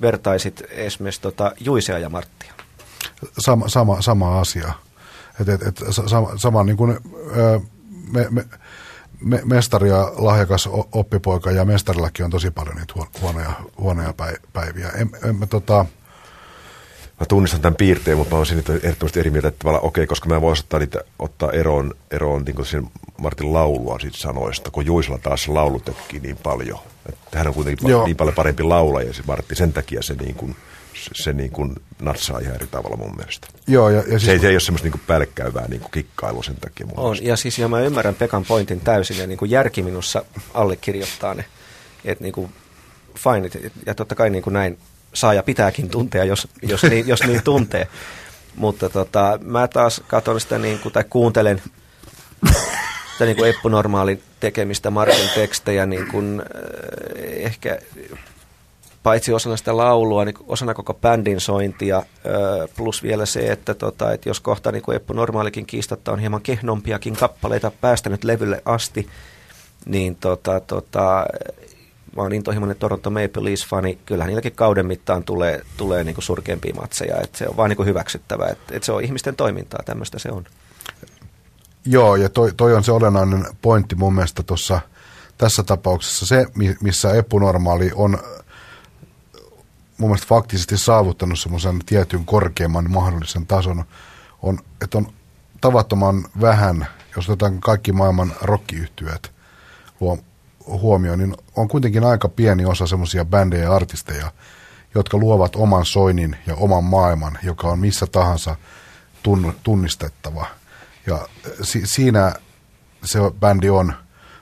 vertaisit esimerkiksi tota Juisea ja Marttia? Sama, sama, sama asia. Et, et, et, sama, sama niin kuin ö, me, me, me, mestari ja lahjakas oppipoika, ja mestarillakin on tosi paljon niitä huonoja, huonoja päiviä. En, en, mä, tota, Mä tunnistan tämän piirteen, mutta mä oon siinä ehdottomasti eri mieltä, että tavallaan okei, okay, koska mä voisin ottaa, niitä, ottaa eroon, eroon niin kuin sen Martin laulua siitä sanoista, kun Juisella taas laulu tökkii niin paljon. Että hän on kuitenkin Joo. niin paljon parempi laulaja, se Martti, sen takia se niin kuin se, se niin kuin natsaa ihan eri tavalla mun mielestä. Joo, ja, ja siis... se, ei, se ei ole semmoista niin kuin päällekkäyvää niin kuin kikkailua sen takia. On, mielestä. ja siis ja mä ymmärrän Pekan pointin täysin, ja niin kuin järki minussa allekirjoittaa ne, että niin kuin fine, et, ja totta kai niin kuin näin saa ja pitääkin tuntea, jos, jos, niin, jos niin tuntee. Mutta tota, mä taas katson sitä, niin kuin, tai kuuntelen sitä niin kuin Eppu Normaalin tekemistä, Martin tekstejä, niin kuin, ehkä paitsi osana sitä laulua, niin osana koko bändin sointia, plus vielä se, että, tota, että jos kohta niin kuin Eppu Normaalikin kiistatta on hieman kehnompiakin kappaleita päästänyt levylle asti, niin tota, tota, mä oon intohimoinen Toronto Maple Leafs-fani, kyllähän niilläkin kauden mittaan tulee, tulee niin kuin surkeampia matseja, että se on vaan niin kuin hyväksyttävää, että, että se on ihmisten toimintaa, tämmöistä se on. Joo, ja toi, toi on se olennainen pointti mun mielestä tuossa, tässä tapauksessa se, missä Eppu Normaali on mun mielestä faktisesti saavuttanut semmoisen tietyn korkeimman mahdollisen tason, on, että on tavattoman vähän, jos otetaan kaikki maailman rock-yhtyeet huomioon, niin on kuitenkin aika pieni osa semmoisia bändejä ja artisteja, jotka luovat oman soinnin ja oman maailman, joka on missä tahansa tunnistettava. Ja si- siinä se bändi on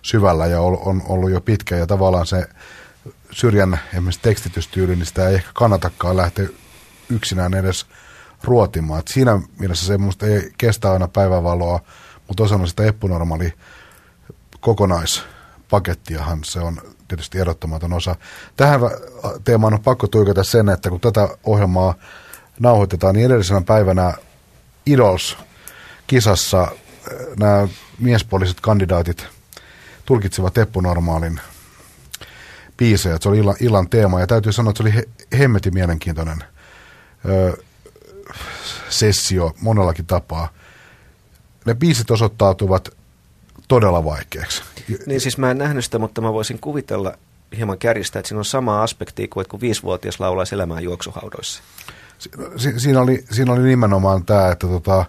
syvällä ja on ollut jo pitkä, ja tavallaan se Syrjän esimerkiksi tekstitystyyli, niin sitä ei ehkä kannatakaan lähteä yksinään edes ruotimaan. Et siinä mielessä se minusta ei kestä aina päivävaloa, mutta osana sitä Eppu Normaali kokonaispakettiahan se on tietysti erottamaton osa. Tähän teemaan on pakko tuikata sen, että kun tätä ohjelmaa nauhoitetaan, niin edellisenä päivänä Idols kisassa nämä miespuoliset kandidaatit tulkitsivat Eppu Normaalin biisejä. Se oli illan, illan teema, ja täytyy sanoa, että se oli he, hemmetin mielenkiintoinen ö, sessio monellakin tapaa. Ne biisit osoittautuvat todella vaikeaksi. Niin siis mä en nähnyt sitä, mutta mä voisin kuvitella hieman kärjistä, että siinä on sama aspekti kuin, kun viisivuotias laulaisi elämään juoksuhaudoissa. Si, siinä, oli, siinä oli nimenomaan tämä, että tota,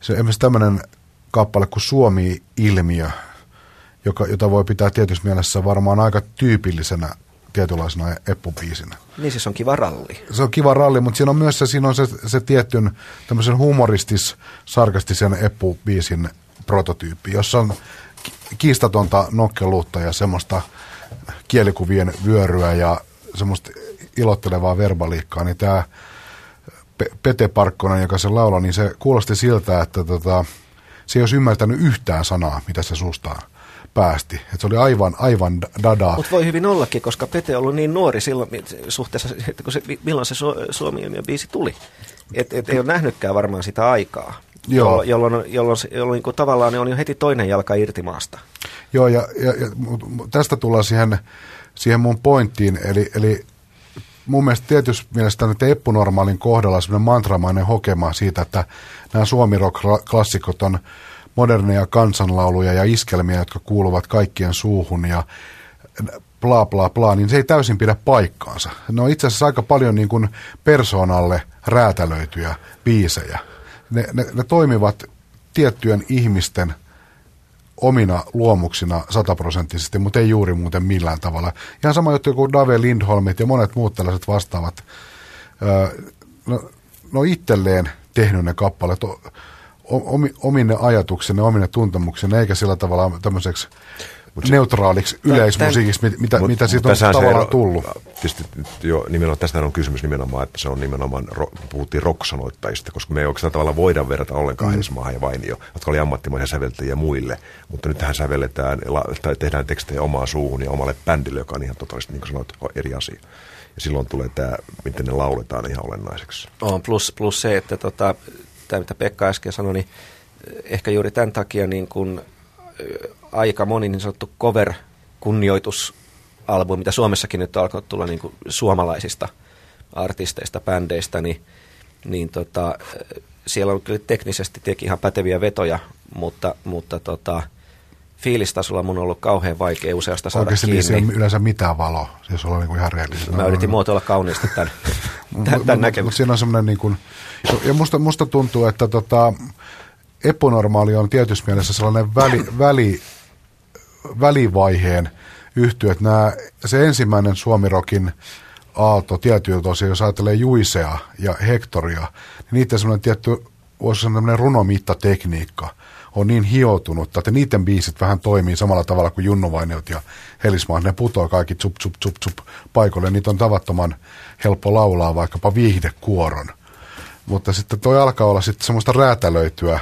se on esimerkiksi tämmöinen kappale kuin Suomi-ilmiö, joka, jota voi pitää tietyssä mielessä varmaan aika tyypillisenä tietynlaisena eppubiisinä. Niin siis on kiva ralli. Se on kiva ralli, mutta siinä on myös se, siinä on se, se tietyn tämmöisen humoristis-sarkastisen eppubiisin prototyyppi, jossa on kiistatonta nokkeluutta ja semmoista kielikuvien vyöryä ja semmoista ilottelevaa verbaliikkaa, niin tämä Pete Parkkonen, joka se laulaa, niin se kuulosti siltä, että tota, se ei olisi ymmärtänyt yhtään sanaa, mitä se suustaan päästi. Et se oli aivan, aivan dadaa. Mutta voi hyvin ollakin, koska Pete on ollut niin nuori silloin suhteessa, että kun se, milloin se Suomi-ilmiön biisi tuli. Et, et ei ole nähnytkään varmaan sitä aikaa, Joo. jolloin, jolloin, jolloin, jolloin kun tavallaan on jo heti toinen jalka irti maasta. Joo, ja, ja, ja tästä tullaan siihen, siihen mun pointtiin, eli... eli mun mielestä tietysti mielestäni Eppu Normaalin kohdalla semmoinen mantramainen hokema siitä, että nämä suomirock-klassikot on moderneja kansanlauluja ja iskelmiä, jotka kuuluvat kaikkien suuhun ja bla bla bla, niin se ei täysin pidä paikkaansa. Ne on itse asiassa aika paljon niin kuin persoonalle räätälöityjä biisejä. Ne, ne, ne toimivat tiettyjen ihmisten omina luomuksina sataprosenttisesti, mutta ei juuri muuten millään tavalla. Ihan sama juttu kuin Dave Lindholmit ja monet muut tällaiset vastaavat. Öö, no, no itselleen tehnyt ne kappaleet o, omi, omine ajatuksenne, omine tuntemuksenne, eikä sillä tavalla tämmöiseksi se, neutraaliksi yleismusiikiksi, tämän, mitä, mut, mitä siitä on tavallaan ero, tullut. Tietysti jo, nimenomaan, tästähän on kysymys nimenomaan, että se on nimenomaan, ro, puhuttiin rock-sanoittajista, koska me ei oikeastaan tavallaan voida verrata ollenkaan Hellismaahan ja Vainio, jotka oli ammattimaisia säveltäjiä muille, mutta nythän sävelletään tai tehdään tekstejä omaan suuhun ja omalle bändille, joka on ihan totaalisesti, niin kuin sanoit, eri asia. Ja silloin tulee tämä, miten ne lauletaan ihan olennaiseksi. On, plus, plus se, että tota, tämä mitä Pekka äsken sanoi, niin ehkä juuri tämän takia niin kuin aika moni niin sanottu cover-kunnioitusalbumi, mitä Suomessakin nyt alkoi tulla niin kuin suomalaisista artisteista, bändeistä, niin, niin tota, siellä on kyllä teknisesti teki ihan päteviä vetoja, mutta, mutta tota, fiilistasolla mun on ollut kauhean vaikea useasta saada oikeasti kiinni. Oikeasti yleensä mitään valoa, jos ollaan niin kuin ihan reellisesti. Mä yritin muotoilla kauniisti tämän, tämän, tämän näkemyksen. Mutta siinä on semmoinen, niin kuin, ja musta, musta tuntuu, että tota, Eppu Normaali on tietyssä mielessä sellainen väli, väli, välivaiheen yhtye, että nämä, se ensimmäinen suomirokin aalto tietyllä tosiaan, jos ajattelee Juisea ja Hektoria, niin niiden semmoinen tietty, voisi sanoa tämmöinen runomittatekniikka on niin hioutunut, että niiden biisit vähän toimii samalla tavalla kuin Junnu Vainiot ja Hellismaa. Ne putoaa kaikki tsup, tsup, tsup, tsup paikoille. Niitä on tavattoman helppo laulaa vaikkapa viihdekuoron. Mutta sitten toi alkaa olla sitten semmoista räätälöityä.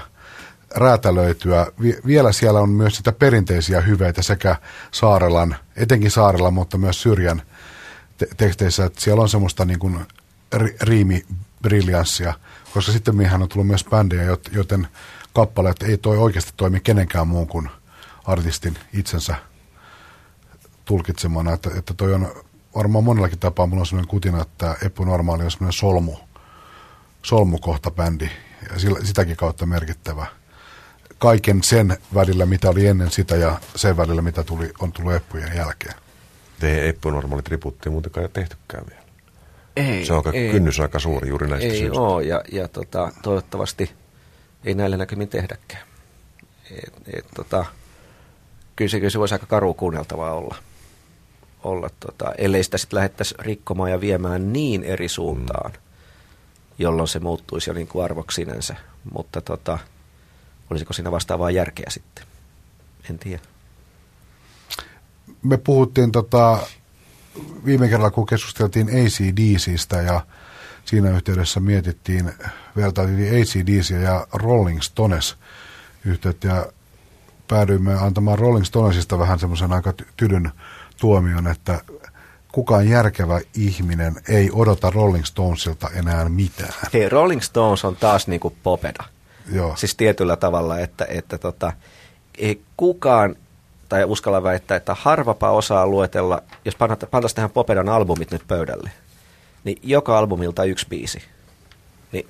räätälöityä. Vielä siellä on myös sitä perinteisiä hyveitä sekä Saarelan, etenkin Saarelan, mutta myös Syrjän te- teksteissä, että siellä on semmoista niin kuin ri- riimibriljanssia, koska sitten miehän on tullut myös bändejä, joten kappaleet ei toi oikeasti toimi kenenkään muun kuin artistin itsensä tulkitsemana, että, että toi on varmaan monellakin tapaa, mulla on semmoinen kutina, että Eppu Normaali on semmoinen solmu, solmukohtabändi ja sillä, sitäkin kautta merkittävä. Kaiken sen välillä, mitä oli ennen sitä ja sen välillä, mitä tuli, on tullut Eppujen jälkeen. Ei Eppu Normaali tribuuttia muutenkaan ei tehtykään vielä. Ei, se on aika, ei, kynnys aika suuri juuri näistä ei syistä. Ei ole, ja, ja tota, toivottavasti ei näillä näkymin tehdäkään. Et, et, tota, kyllä, se, kyllä se voisi aika karua kuunneltavaa olla, olla tota, ellei sitä sitten lähdettäisi rikkomaan ja viemään niin eri suuntaan, mm. jolloin se muuttuisi jo niin kuin arvoksi sinänsä, mutta tota... Olisiko siinä vastaavaa järkeä sitten? En tiedä. Me puhuttiin tota, viime kerralla, kun keskusteltiin A C D C:stä ja siinä yhteydessä mietittiin, vertailtiin A C D C ja Rolling Stones yhteyttä ja päädyimme antamaan Rolling Stonesista vähän semmoisen aika tylyn tuomion, että kukaan järkevä ihminen ei odota Rolling Stonesilta enää mitään. Hei, Rolling Stones on taas niin kuin popeda. Joo. Siis tietyllä tavalla, että, että tota, ei kukaan, tai uskalla väittää, että harvapa osaa luetella, jos pantaisiin tähän Popedan albumit nyt pöydälle, niin joka albumilta yksi biisi, niin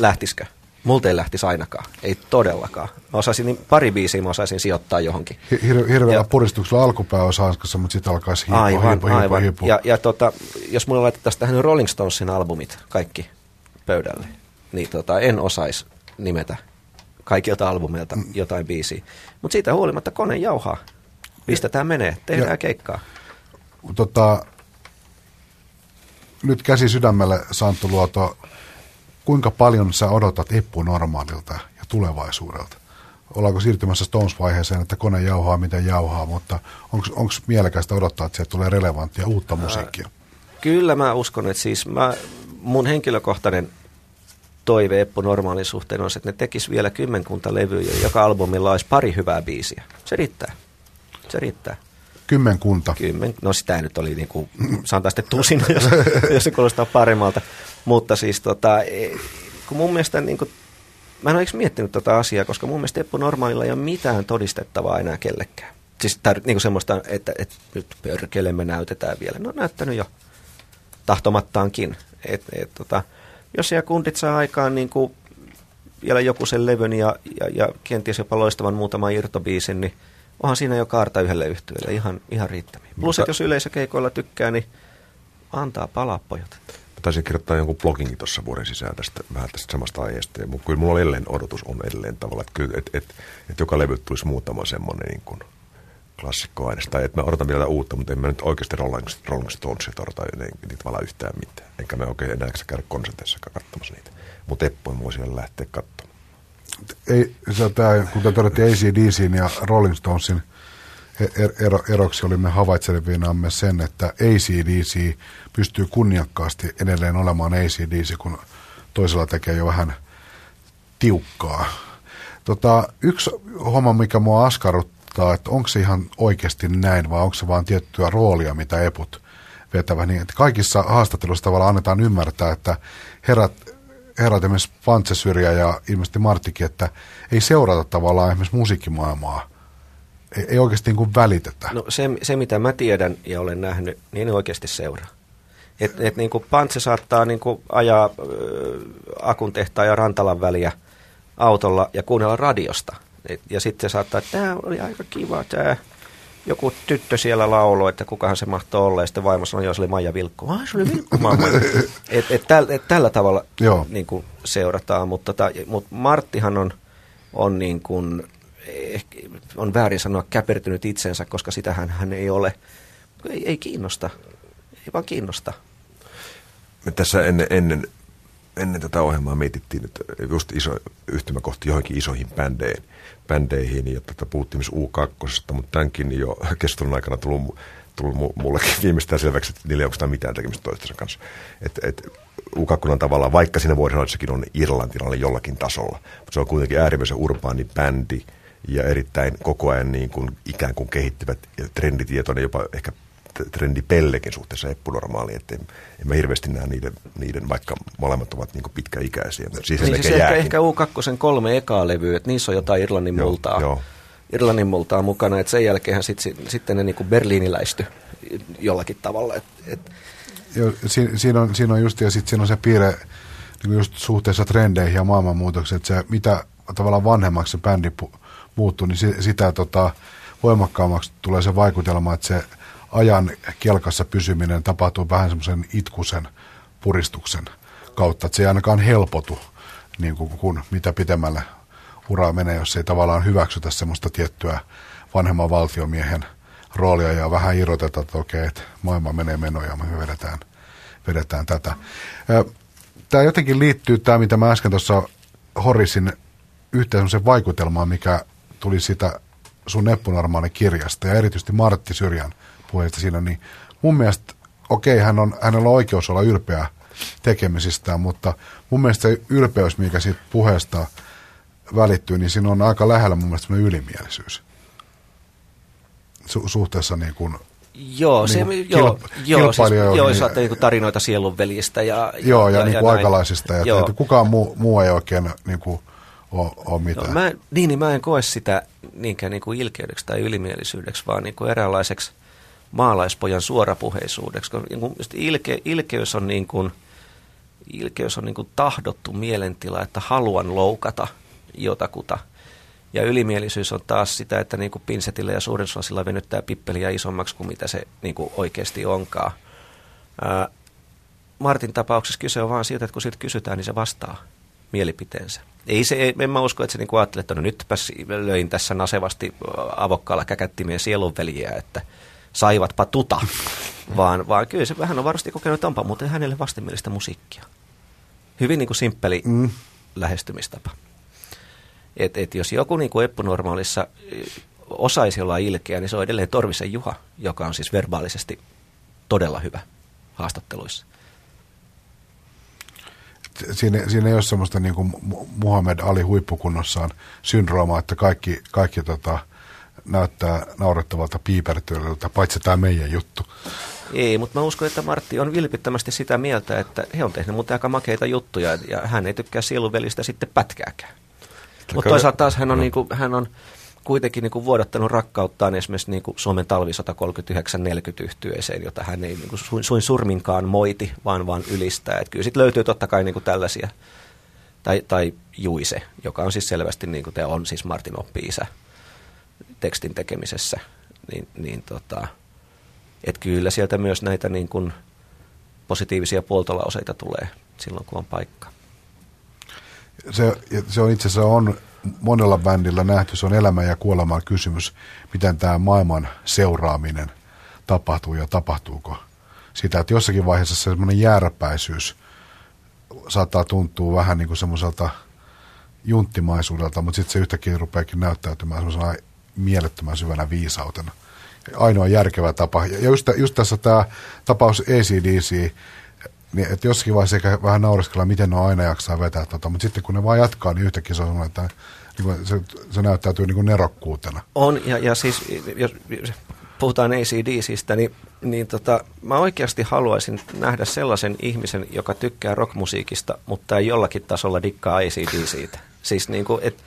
lähtisikö? Multa ei lähtisi ainakaan, ei todellakaan. Mä osaisin, niin pari biisiä mä osaisin sijoittaa johonkin. Hir- hirveällä puristuksella alkupää olisi hanskassa, mutta sitten alkaisi hiipua, aivan, hiipua, hiipua, aivan. hiipua. Ja, ja tota, jos mulla laitettaisiin tähän Rolling Stonesin albumit kaikki pöydälle, niin tota, en osaisi nimetä kaikilta albumeilta jotain biisiä. Mutta siitä huolimatta kone jauhaa. Pistetään menee, tehdään ja keikkaa. Tota, nyt käsi sydämelle, Santtu Luoto, kuinka paljon sä odotat Eppu Normaalilta ja tulevaisuudelta? Ollaanko siirtymässä Stones-vaiheeseen, että kone jauhaa mitä jauhaa, mutta onko mielekästä odottaa, että sieltä tulee relevanttia uutta musiikkia? Kyllä mä uskon, että siis mä, mun henkilökohtainen toive Eppu Normaalin suhteen on se, että ne tekis vielä kymmenkunta levyjä, joka albumilla olisi pari hyvää biisiä. Se riittää. Se riittää. Kymmenkunta. Kymmen, no sitä nyt oli niin kuin, sanotaan sitten tusina, jos, jos se kuulostaa paremmalta. Mutta siis tota, kun mun mielestä, niin kuin, mä en ole eikö miettinyt tota asiaa, koska mun mielestä Eppu Normaalilla ei ole mitään todistettavaa enää kellekään. Siis tär, niin kuin semmoista, että, että nyt pörkele me näytetään vielä. No näyttänyt jo tahtomattaankin. Et, et, tota, Jos ja kundit saa aikaan niin kuin vielä joku sen levyn ja, ja, ja kenties jopa loistavan muutaman irtobiisin, niin onhan siinä jo kaarta yhdelle yhtyölle ihan, ihan riittämiin. Plus, että jos yleisökeikoilla tykkää, niin antaa palaa pojat. Mä taisin kirjoittaa jonkun blogin tuossa vuoden sisään tästä, vähän tästä samasta aiheesta. Ja kyllä mulla edelleen odotus on edelleen tavalla, että, kyllä, että, että, että joka levy tulisi muutama semmoinen niin kuin klassikkoaines. Tai että mä odotan vielä uutta, mutta en mä nyt oikeasti Rolling, Rolling Stonesia odota tavallaan yhtään mitään. Enkä mä oikein enää käydä konserteissakaan katsomassa niitä. Mutta Eppu en voi siellä lähteä katsomaan. Ei, tämä, kuten todettiin A C D C:n ja Rolling Stonesin ero, eroksi, olimme havaitselevinamme sen, että A C D C pystyy kunniakkaasti edelleen olemaan A C D C, kun toisella tekee jo vähän tiukkaa. Tota, yksi homma, mikä mua askarruttaa, että onko se ihan oikeasti näin vai onko se vaan tiettyä roolia, mitä eput vetävät. Niin, kaikissa haastatteluissa tavallaan annetaan ymmärtää, että herrat, herrat esimerkiksi Pantse Syrjä ja ilmeisesti Marttikin, että ei seurata tavallaan esimerkiksi musiikkimaailmaa, ei, ei oikeasti niin kuin välitetä. No se, se, mitä mä tiedän ja olen nähnyt, niin en oikeasti seuraa. Että et niin kuin Pantse saattaa niin kuin ajaa äh, Akun tehtaan ja Rantalan väliä autolla ja kuunnella radiosta. Ja sitten se saattaa, että tämä oli aika kiva, tämä joku tyttö siellä lauloi, että kukahan se mahtoi olla. Ja sitten vaimo sanoi, joo, se oli Maija Vilkku. Ah, se oli Vilkku, mamma. et, et, täl, et, tällä tavalla niin kuin seurataan, mutta ta, mut Marttihan on, on, niin kuin, on väärin sanoa käpertynyt itsensä, koska sitähän hän ei ole. Ei, ei kiinnosta, ei vaan kiinnosta. Me tässä ennen, ennen, ennen tätä ohjelmaa mietittiin nyt just iso yhtymä kohti johonkin isoihin bändeihin, bändeihin ja tätä puhuttiin myös U kaksi, mutta tämänkin jo keskustelun aikana tullut, tullut mullekin viimeistään selväksi, että niillä ei onko mitään tekemistä toistensa kanssa. Et, et, U kaksi on tavallaan, vaikka siinä voi sanoa, että sekin on irlantilainen jollakin tasolla, mutta se on kuitenkin äärimmäisen urbaani bändi ja erittäin koko ajan niin kuin ikään kuin kehittyvät trenditietoinen, jopa ehkä trendipellekin suhteessa Eppu Normaali, että en, en mä hirveästi näe niiden, niiden, vaikka molemmat ovat niin kuin pitkäikäisiä. Siis niin siis ehkä, ehkä U kakkosen kolme ekaa levyä, että niissä on jotain Irlannin joo, multaa. Joo. Irlannin multaa mukana, että sen jälkeenhän sitten sit, sit ne niin kuin berliiniläisty jollakin tavalla. Et, et. Joo, siinä, siinä, on, siinä on just, ja sitten siinä on se piirre niin just suhteessa trendeihin ja maailmanmuutoksiin, että se mitä tavallaan vanhemmaksi se bändi pu, muuttuu, niin se, sitä tota, voimakkaammaksi tulee se vaikutelma, että se ajan kelkassa pysyminen tapahtuu vähän semmoisen itkusen puristuksen kautta, että se ei ainakaan helpotu, niin kuin, kun mitä pitemmälle uraa menee, jos ei tavallaan hyväksytä semmoista tiettyä vanhemman valtiomiehen roolia ja vähän irroteta, että okei, että maailma menee menoja ja me vedetään, vedetään tätä. Tämä jotenkin liittyy, tämä mitä mä äsken tuossa horisin, yhteen semmoisen vaikutelmaan, mikä tuli sitä sun Eppu Normaali -kirjasta ja erityisesti Martti Syrjän puheesta siinä, niin mun mielestä, okei, hän on, hänellä on oikeus olla ylpeä tekemisistään, mutta mun mielestä se ylpeys, mikä siitä puheesta välittyy, niin siinä on aika lähellä mun mielestä semmoinen ylimielisyys Su- suhteessa niin kuin joo, niin kuin se, kilp- joo, kilpailijoihin. Joo, siis, joo, saatte niin kuin tarinoita sielunveljistä. Ja, joo, ja, ja, niin kuin ja aikalaisista. Ja tietysti, kukaan muu, muu ei oikein niin kuin ole, ole mitään. Joo, mä, niin, niin mä en koe sitä niinkään niin kuin ilkeydeksi tai ylimielisyydeksi, vaan niin kuin eräänlaiseksi maalaispojan suorapuheisuudeksi. Ilke, ilkeys on, niin kuin, ilkeys on niin kuin tahdottu mielentila, että haluan loukata jotakuta. Ja ylimielisyys on taas sitä, että niin kuin pinsetillä ja suurensulasilla venyttää pippeliä isommaksi kuin mitä se niin kuin oikeasti onkaan. Ää, Martin tapauksessa kyse on vaan siitä, että kun siitä kysytään, niin se vastaa mielipiteensä. Ei se, en mä usko, että se niin kuin ajattelee, että no nytpäs löin tässä nasevasti avokkaalla käkättimien sielunveljiä, että saivatpa tuta. vaan, vaan kyllä se vähän on varmasti kokenut, että onpa muuten hänelle vastenmielistä musiikkia. Hyvin niin kuin simppeli mm. lähestymistapa. Että et jos joku niin kuin Eppu Normaalissa osaisi olla ilkeä, niin se on edelleen Torvisen Juha, joka on siis verbaalisesti todella hyvä haastatteluissa. Siinä, siinä ei ole semmoista niin kuin Muhammed Ali huippukunnossaan syndroomaa, että kaikki, kaikki tota, näyttää naurettavalta piipertyöltä, paitsi tämä meidän juttu. Ei, mutta mä uskon, että Martti on vilpittömästi sitä mieltä, että he on tehnyt muuten aika makeita juttuja ja hän ei tykkää sielunvelistä sitten pätkääkään. Mutta toisaalta taas hän on, no. niinku, hän on kuitenkin niinku vuodattanut rakkauttaan esimerkiksi niinku Suomen talvi sata kolmekymmentäyhdeksän neljäkymmentä yhtyeeseen, jota hän ei niinku suin, suin surminkaan moiti, vaan vaan ylistää. Et kyllä sitten löytyy totta kai niinku tällaisia, tai, tai Juise, joka on siis selvästi, niinku, tämä on siis Martin oppi-isä tekstin tekemisessä. Niin, niin tota, et kyllä sieltä myös näitä niinku positiivisia puoltolauseita tulee silloin, kun on paikka. Se, se on itse asiassa on monella bändillä nähty, se on elämän ja kuoleman kysymys, miten tämä maailman seuraaminen tapahtuu ja tapahtuuko sitä, että jossakin vaiheessa semmoinen jääräpäisyys saattaa tuntua vähän niin kuin semmoiselta junttimaisuudelta, mutta sitten se yhtäkkiä rupeakin näyttäytymään semmoisena mielettömän syvänä viisautena. Ainoa järkevä tapa. Ja just, just tässä tämä tapaus A C D C, niin, että jossakin vaiheessa ehkä vähän nauriskella, miten ne aina jaksaa vetää tota, mutta sitten kun ne vaan jatkaa, niin yhtäkkiä se on sellainen, että niin se, se näyttäytyy niin kuin nerokkuutena. On, ja, ja siis jos puhutaan A C D C:stä, niin, niin tota, mä oikeasti haluaisin nähdä sellaisen ihmisen, joka tykkää rockmusiikista, mutta ei jollakin tasolla dikkaa A C D C:tä. Siis niin kuin, että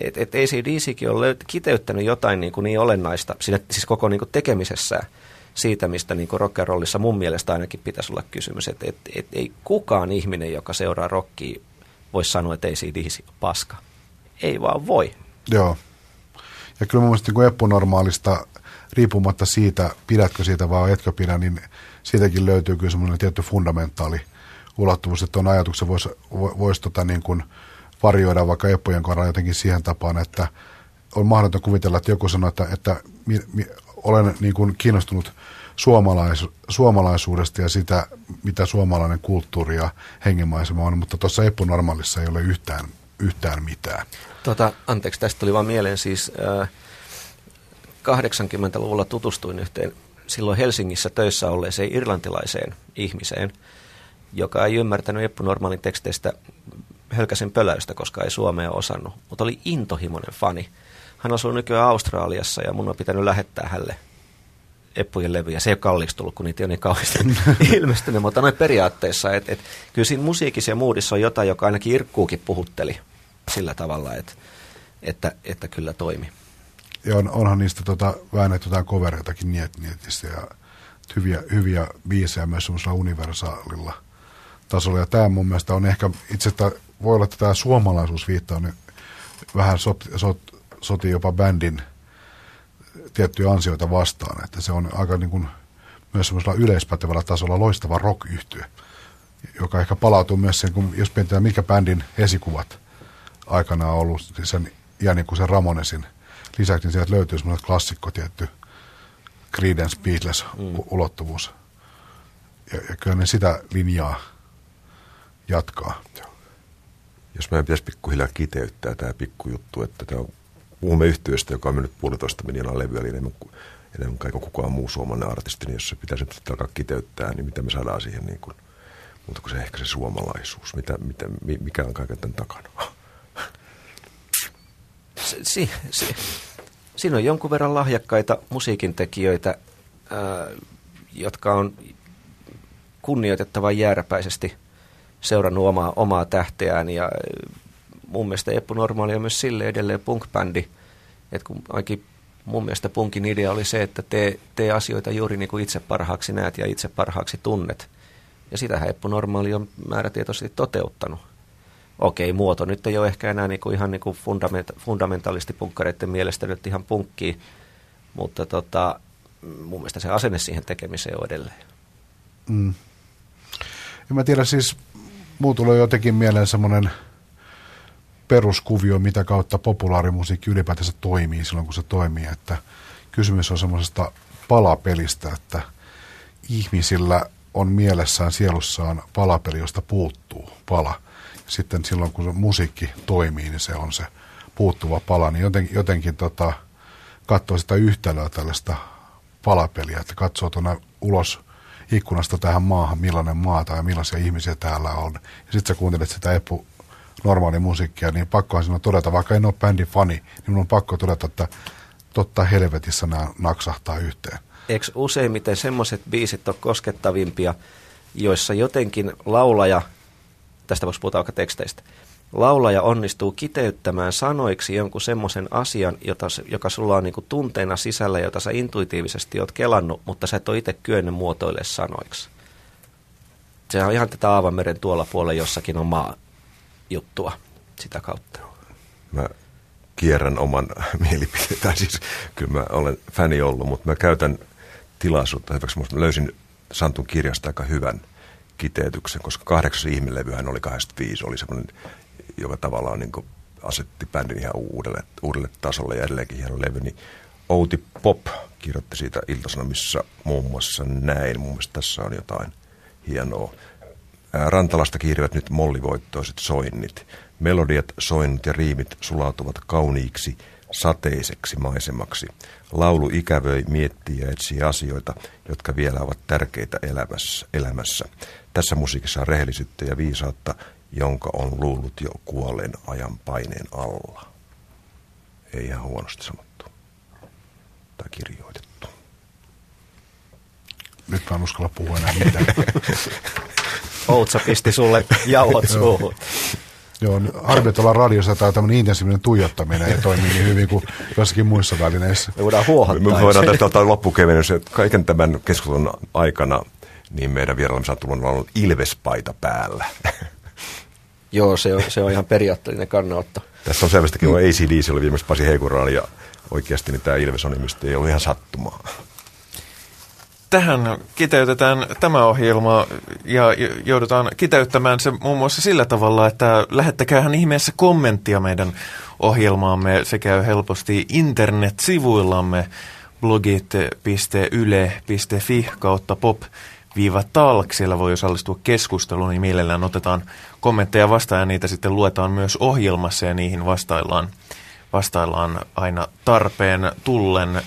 et, et A C D C:kin on löyt, kiteyttänyt jotain niin, kuin niin olennaista, siinä, siis koko niin kuin tekemisessään. Siitä, mistä niin rock'n'rollissa mun mielestä ainakin pitäisi olla kysymys, että et, et ei kukaan ihminen, joka seuraa rockia, voi sanoa, että ei siitä ihmisiä ole paska. Ei vaan voi. Joo. Ja kyllä mun mielestä niin Eppu Normaalista, riippumatta siitä, pidätkö siitä vai etkö pidä, niin siitäkin löytyy kyllä semmoinen tietty fundamentaali ulottuvuus, että tuon ajatuksen voisi vois tota niin kuin varjoida vaikka Eppujen kohdalla jotenkin siihen tapaan, että on mahdoton kuvitella, että joku sanoo, että, että mi, mi, olen niin kuin kiinnostunut suomalais, suomalaisuudesta ja sitä, mitä suomalainen kulttuuri ja hengenmaisema on, mutta tuossa Eppu Normaalissa ei ole yhtään, yhtään mitään. Tota, anteeksi, tästä tuli vaan mieleen siis äh, kahdeksankymmentäluvulla tutustuin yhteen silloin Helsingissä töissä olleeseen irlantilaiseen ihmiseen, joka ei ymmärtänyt Eppu Normaalin teksteistä hölkäsen pöläystä, koska ei suomea osannut, mutta oli intohimoinen fani. Hän asuu nykyään Australiassa ja mun on pitänyt lähettää hälle Eppujen levyjä. Se ei ole kalliiksi tullut, kun niitä ei ole niin kauheasti ilmestynyt, mutta noin periaatteessa. Et, et, kyllä siinä musiikissa ja moodissa on jotain, joka ainakin Irkkuukin puhutteli sillä tavalla, et, että, että kyllä toimi. Ja on, onhan niistä tota, väännetty jotain covereitakin Niet-Nietissä ja hyviä, hyviä biisejä myös semmoisella universaalilla tasolla. Ja tämä mun mielestä on ehkä itse, että voi olla, että tämä suomalaisuus viittaa nyt vähän sot, sot, sotii jopa bändin tiettyjä ansioita vastaan, että se on aika niin kuin myös semmoisella yleispätevällä tasolla loistava rock-yhtye, joka ehkä palautuu myös sen, kun jos mietitään, mitkä bändin esikuvat aikanaan on ollut sen jäni kuin sen Ramonesin lisäksi, niin sieltä löytyy semmoinen klassikko tietty Creedence, Beatles ulottuvuus. Ja, ja kyllä ne sitä linjaa jatkaa. Jos meidän pitäisi pikkuhiljaa kiteyttää tämä pikkujuttu, että tämä on puhumme yhtiöstä, joka on mennyt puolitoista miljoonaa levyä, eli enemmän kuin, enemmän kuin kukaan muu suomalainen artisti, niin jos se pitäisi nyt alkaa kiteyttää, niin mitä me saadaan siihen, niin kuin, mutta kun se ehkä se suomalaisuus, mitä, mitä, mikä on kaiken tämän takana? Si, si, si. Siinä on jonkun verran lahjakkaita musiikintekijöitä, ää, jotka on kunnioitettavan jääräpäisesti seurannut omaa, omaa tähteään ja mun mielestä Eppu Normaali on myös sille edelleen punk-bändi, että kun ainakin mun mielestä punkin idea oli se, että tee, tee asioita juuri niin kuin itse parhaaksi näet ja itse parhaaksi tunnet. Ja sitähän Eppu Normaali on määrätietoisesti toteuttanut. Okei, muoto nyt ei ole ehkä enää niin kuin ihan niin kuin fundamenta- fundamentalistipunkkareiden mielestä nyt ihan punkkia, mutta tota, mun mielestä se asenne siihen tekemiseen on edelleen. Mm. En mä tiedä, siis muu tulee jotenkin mieleen semmoinen peruskuvio, mitä kautta populaarimusiikki ylipäätänsä toimii silloin, kun se toimii. Että kysymys on semmoisesta palapelistä, että ihmisillä on mielessään, sielussaan palapeli, josta puuttuu pala. Sitten silloin, kun musiikki toimii, niin se on se puuttuva pala. Niin jotenkin, jotenkin tota, katsoo sitä yhtälöä tällaista palapeliä, että katsoo tuonne ulos ikkunasta tähän maahan, millainen maa tai millaisia ihmisiä täällä on. Ja sitten sä kuuntelet sitä Eppu Normaali musiikkia, niin pakkohan siinä todeta, vaikka en ole bändin fani, niin minun on pakko todeta, että totta helvetissä nämä naksahtaa yhteen. Eikö useimmiten semmoiset biisit ole koskettavimpia, joissa jotenkin laulaja, tästä voisi puhuta aika teksteistä, laulaja onnistuu kiteyttämään sanoiksi jonkun semmoisen asian, jota, joka sulla on niinku tunteena sisällä, jota sä intuitiivisesti oot kelannut, mutta sä et ole itse kyennyt muotoille sanoiksi. Sehän on ihan tätä Aavanmeren tuolla puolella jossakin on maa juttua sitä kautta. Mä kierrän oman mielipiteen, tai siis kyllä mä olen fäni ollut, mutta mä käytän tilaisuutta hyväksi. Mä löysin Santun kirjasta aika hyvän kiteytyksen, koska kahdeksas ihmelevyhän oli kahdeksankymmentäviisi, oli semmoinen, joka tavallaan niin kuin asetti bändin ihan uudelle, uudelle tasolle ja edelleenkin hieno levy, niin Outi Pop kirjoitti siitä Ilta-Sanomissa muun muassa näin. Mun mielestä tässä on jotain hienoa. Rantalasta kiirivät nyt mollivoittoiset soinnit. Melodiat, soinnut ja riimit sulautuvat kauniiksi, sateiseksi maisemaksi. Laulu ikävöi, miettii ja etsii asioita, jotka vielä ovat tärkeitä elämässä. elämässä. Tässä musiikissa on rehellisyyttä ja viisautta, jonka on luullut jo kuolleen ajan paineen alla. Ei ihan huonosti sanottu tai kirjoitettu. Nyt mä en uskalla puhua enää mitään. Outsa pisti sulle jauhot suuhun. Joo, harvemmin tuolla radiossa tai tämmöinen intensiivinen tuijottaminen ei toimi niin hyvin kuin jossakin muissa välineissä. Me voidaan huohottaa. Me voidaan tästä ottaa loppukevennys, että kaiken tämän keskustelun aikana niin meidän vieraillamme on tullut olla Ilvespaita päällä. Joo, se on, se on ihan periaatteellinen kannanotto. Tässä on selvästikin, kun A C D C oli viimeksi Pasi Heikuraali ja oikeasti niin tämä Ilves-onimista ei ollut ihan sattumaa. Tähän kiteytetään tämä ohjelma ja joudutaan kiteyttämään se muun muassa sillä tavalla, että lähettäkäähän ihmeessä kommenttia meidän ohjelmaamme. Se käy helposti internet-sivuillamme blogit piste yle piste fi kautta pop-talk. Siellä voi osallistua keskusteluun, niin mielellään otetaan kommentteja vastaan ja niitä sitten luetaan myös ohjelmassa ja niihin vastaillaan, vastaillaan aina tarpeen tullen.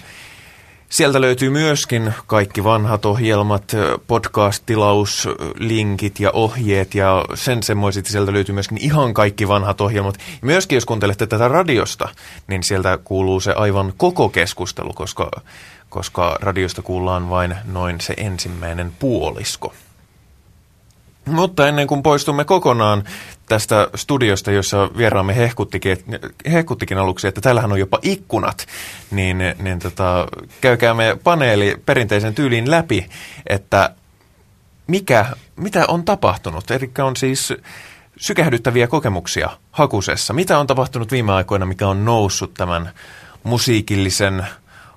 Sieltä löytyy myöskin kaikki vanhat ohjelmat, podcast-tilaus, linkit ja ohjeet ja sen semmoiset. Sieltä löytyy myöskin ihan kaikki vanhat ohjelmat. Ja myöskin jos kuuntelette tätä radiosta, niin sieltä kuuluu se aivan koko keskustelu, koska, koska radiosta kuullaan vain noin se ensimmäinen puolisko. Mutta ennen kuin poistumme kokonaan tästä studiosta, jossa vieraamme hehkuttikin, hehkuttikin aluksi, että täällähän on jopa ikkunat, niin, niin tota, käykäämme paneeli perinteisen tyylin läpi, että mikä, mitä on tapahtunut. Eli on siis sykähdyttäviä kokemuksia hakusessa. Mitä on tapahtunut viime aikoina, mikä on noussut tämän musiikillisen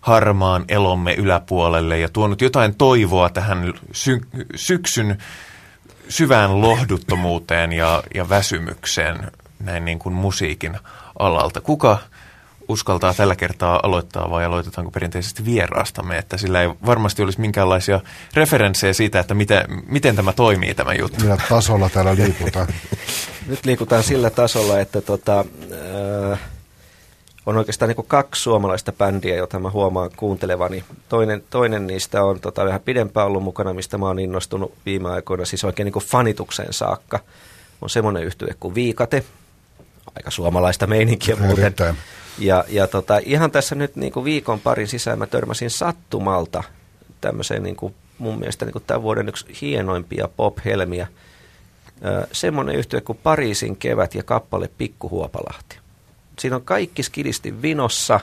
harmaan elomme yläpuolelle ja tuonut jotain toivoa tähän sy- syksyn syvään lohduttomuuteen ja, ja väsymykseen näin niin kuin musiikin alalta. Kuka uskaltaa tällä kertaa aloittaa vai aloitetaanko perinteisesti vieraastamme, että sillä ei varmasti olisi minkäänlaisia referenssejä siitä, että mitä, miten tämä toimii tämä juttu. Millä tasolla täällä liikutaan? Nyt liikutaan sillä tasolla, että tota, äh, on oikeastaan niin kuin kaksi suomalaista bändiä, jota mä huomaan kuuntelevani. Toinen, toinen niistä on tota, vähän pidempään ollut mukana, mistä mä oon innostunut viime aikoina, siis oikein niin kuin fanitukseen saakka. On semmoinen yhtye kuin Viikate, aika suomalaista meininkiä muuten. Ja, ja tota, ihan tässä nyt niin kuin viikon parin sisään mä törmäsin sattumalta tämmöiseen niin kuin mun mielestä niin kuin tämän vuoden yksi hienoimpia pop-helmiä. Ö, semmoinen yhtye kuin Pariisin kevät ja kappale Pikkuhuopalahti. Siinä on kaikki skidisti vinossa,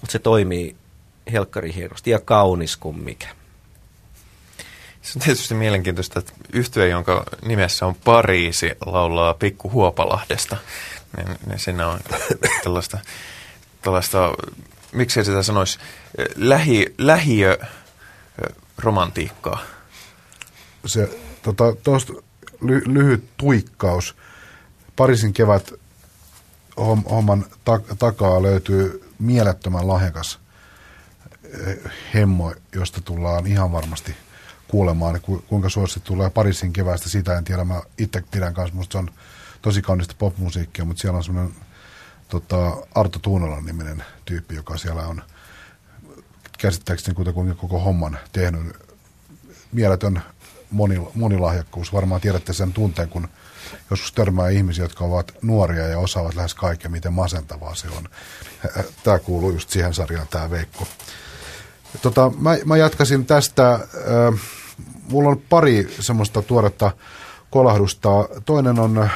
mutta se toimii helkkari hienosti ja kaunis kuin mikä. Se on tietysti mielenkiintoista, että yhtye, jonka nimessä on Pariisi, laulaa Pikkuhuopalahdesta. Siinä on tällaista, tällaista miksei sitä sanoisi, lähi, lähiöromantiikkaa. Se tota, tosta ly, lyhyt tuikkaus. Pariisin kevät homman takaa löytyy mielettömän lahjakas hemmo, josta tullaan ihan varmasti kuulemaan. Kuinka suosittu tulee Pariisin kevästä, sitä en tiedä. Mä itse pidän kanssa, musta se on tosi kaunista popmusiikkia, mutta siellä on semmoinen tota, Arto Tuunolan niminen tyyppi, joka siellä on käsittääkseni kuitenkin koko homman tehnyt. Mieletön monilahjakkuus. Varmaan tiedätte sen tunteen, kun joskus törmää ihmisiä, jotka ovat nuoria ja osaavat lähes kaiken, miten masentavaa se on. Tämä kuuluu just siihen sarjaan, tämä Veikko. Tota, mä, mä jatkasin tästä. Mulla on pari semmoista tuoretta kolahdusta. Toinen on,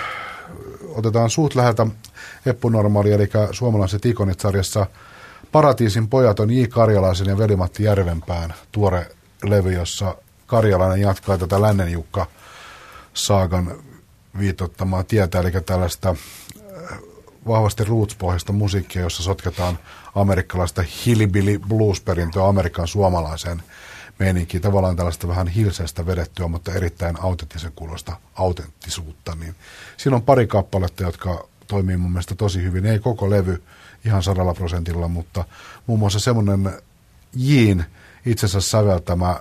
otetaan suht läheltä Eppu Normaali, eli suomalaiset ikonit-sarjassa Paratiisin pojat on J. Karjalaisen ja Veli-Matti Järvenpään tuore levy, jossa Karjalainen jatkaa tätä Lännen Jukka -saagan viitottamaa tietä, eli tällaista vahvasti roots-pohjaista musiikkia, jossa sotketaan amerikkalaista hillbilly blues-perintöä Amerikan suomalaiseen meininkiin. Tavallaan tällaista vähän hilseistä vedettyä, mutta erittäin autenttisen kuulosta autenttisuutta. Niin siinä on pari kappaletta, jotka toimii mun mielestä tosi hyvin. Ei koko levy ihan sadalla prosentilla, mutta muun muassa semmoinen Jin itsensä säveltämä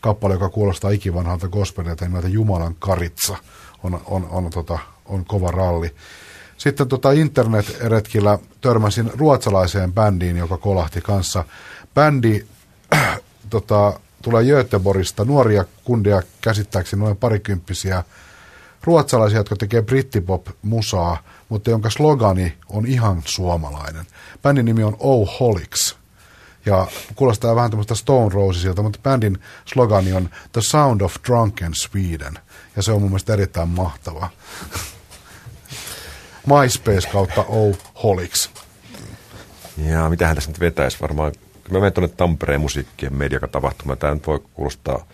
kappale, joka kuulostaa ikivanhalta gospelilta nimeltä Jumalan karitsa. On, on, on, tota, on kova ralli. Sitten tota internet-retkillä törmäsin ruotsalaiseen bändiin, joka kolahti kanssa. Bändi äh, tota, tulee Göteborgista, nuoria kundeja käsittääkseni, noin parikymppisiä ruotsalaisia, jotka tekee brittipop-musaa, mutta jonka slogani on ihan suomalainen. Bändin nimi on Oholics. Ja kuulostaa vähän tämmöistä Stone Rosesilta, mutta bändin slogani on The Sound of Drunken Sweden. Ja se on mun mielestä erittäin mahtavaa. MySpace kautta Oholics. Jaa, mitähän tässä nyt vetäisi varmaan. Kun mä menen tuonne Tampereen musiikkien mediakatapahtumaan. Tää nyt voi kuulostaa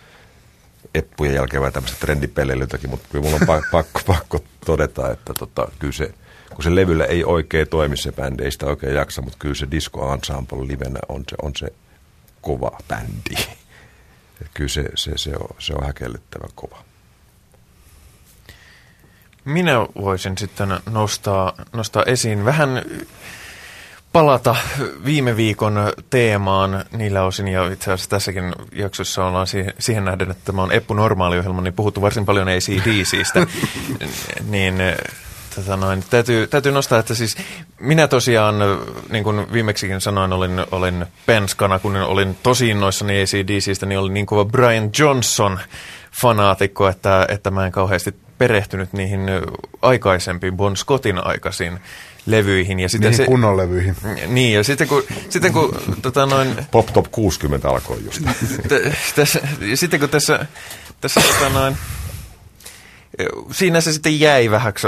eppujen jälkeen vai tämmöistä trendipeleilyltäkin, mutta kyllä mulla on pakko, pakko todeta, että tota, kyllä se, kun se levyllä ei oikein toimi se bändi, ei sitä oikein jaksa, mutta kyllä se Disco Ensemble livenä on se, on se kova bändi. Et kyllä se, se, se, on, se on häkellyttävän kova. Minä voisin sitten nostaa, nostaa esiin vähän palata viime viikon teemaan niillä osin, ja itse asiassa tässäkin jaksossa ollaan siihen nähden, että tämä on Eppu Normaali -ohjelma, niin puhuttu varsin paljon A C D C:stä, niin tätä noin, täytyy, täytyy nostaa, että siis minä tosiaan, niin kuin viimeksikin sanoin, olin, olin penskana, kun olin tosi innoissani A C D C:stä, niin olin niin kova Brian Johnson-fanaatikko, että, että mä en kauheasti perehtynyt niihin aikaisempiin Bon Scottin aikaisiin levyihin. Ja sitten se, kunnon levyihin. Niin, ja sitten kun, sitten kun tota noin... Pop-Top kuusikymmentä alkoi just. T- tässä, ja sitten kun tässä, tässä tota noin... Siinä se sitten jäi vähäksi,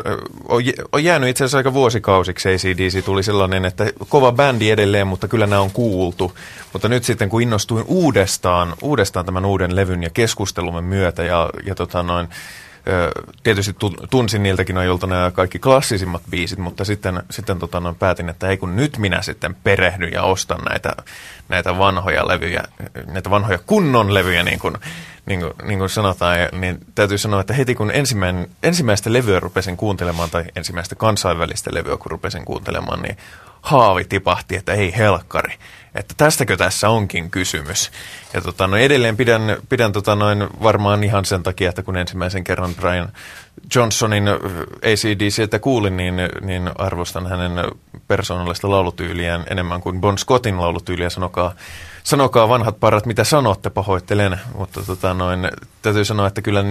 on jäänyt itse asiassa aika vuosikausiksi. A C D C tuli sellainen, että kova bändi edelleen, mutta kyllä nämä on kuultu. Mutta nyt sitten kun innostuin uudestaan, uudestaan tämän uuden levyn ja keskustelumme myötä ja, ja tota noin, tietysti tunsin niiltäkin ajolta nämä kaikki klassisimmat biisit, mutta sitten, sitten tota noin päätin, että ei kun nyt minä sitten perehdyn ja ostan näitä, näitä vanhoja levyjä, näitä vanhoja kunnon levyjä, niin kuin, niin kuin, niin kuin sanotaan. Ja, niin täytyy sanoa, että heti kun ensimmäistä levyä rupesin kuuntelemaan, tai ensimmäistä kansainvälistä levyä kun rupesin kuuntelemaan, niin haavi tipahti, että ei helkkari, että tästäkö tässä onkin kysymys. Ja tota, no edelleen pidän, pidän tota noin varmaan ihan sen takia, että kun ensimmäisen kerran Brian Johnsonin A C D C:tä kuulin, niin, niin arvostan hänen persoonallista laulutyyliään enemmän kuin Bon Scottin laulutyyliä. Sanokaa, sanokaa vanhat parat, mitä sanotte, pahoittelen. Mutta tota noin, täytyy sanoa, että kyllä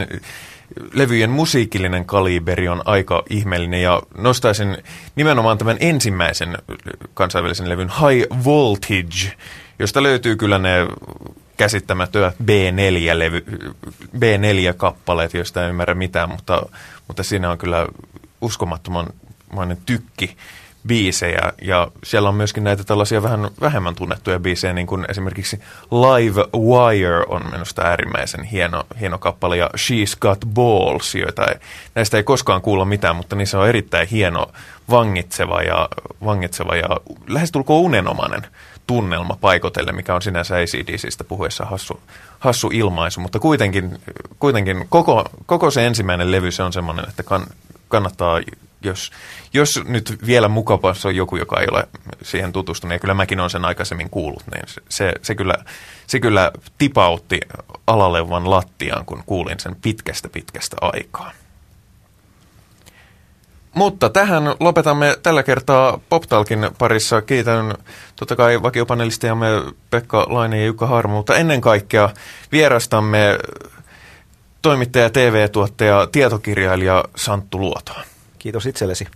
levyjen musiikillinen kaliberi on aika ihmeellinen, ja nostaisin nimenomaan tämän ensimmäisen kansainvälisen levyn High Voltage, josta löytyy kyllä ne käsittämätöntä B neljä levy, B neljä kappaleet, joista en ymmärrä mitään, mutta, mutta siinä on kyllä uskomattoman tykki biisejä, ja siellä on myöskin näitä tällaisia vähän vähemmän tunnettuja biisejä, niin kuin esimerkiksi Live Wire on minusta äärimmäisen hieno, hieno kappale, ja She's Got Balls, joita ei, näistä ei koskaan kuulla mitään, mutta niissä on erittäin hieno, vangitseva ja, vangitseva ja lähestulkoon unenomainen tunnelma paikotelle, mikä on sinänsä A C D C:stä puhuessa hassu, hassu ilmaisu, mutta kuitenkin, kuitenkin koko, koko se ensimmäinen levy, se on semmoinen, että kann, kannattaa... Jos, jos nyt vielä mukavassa on joku, joka ei ole siihen tutustunut, ja kyllä mäkin olen sen aikaisemmin kuullut, niin se, se, kyllä, se kyllä tipautti alalevan lattiaan, kun kuulin sen pitkästä pitkästä aikaa. Mutta tähän lopetamme tällä kertaa Pop-Talkin parissa. Kiitän totta kai vakiopanelistajamme Pekko Laine ja Jukka Haarna, mutta ennen kaikkea vierastamme toimittaja, T V-tuottaja, tietokirjailija Santtu Luotoa. Kiitos itsellesi.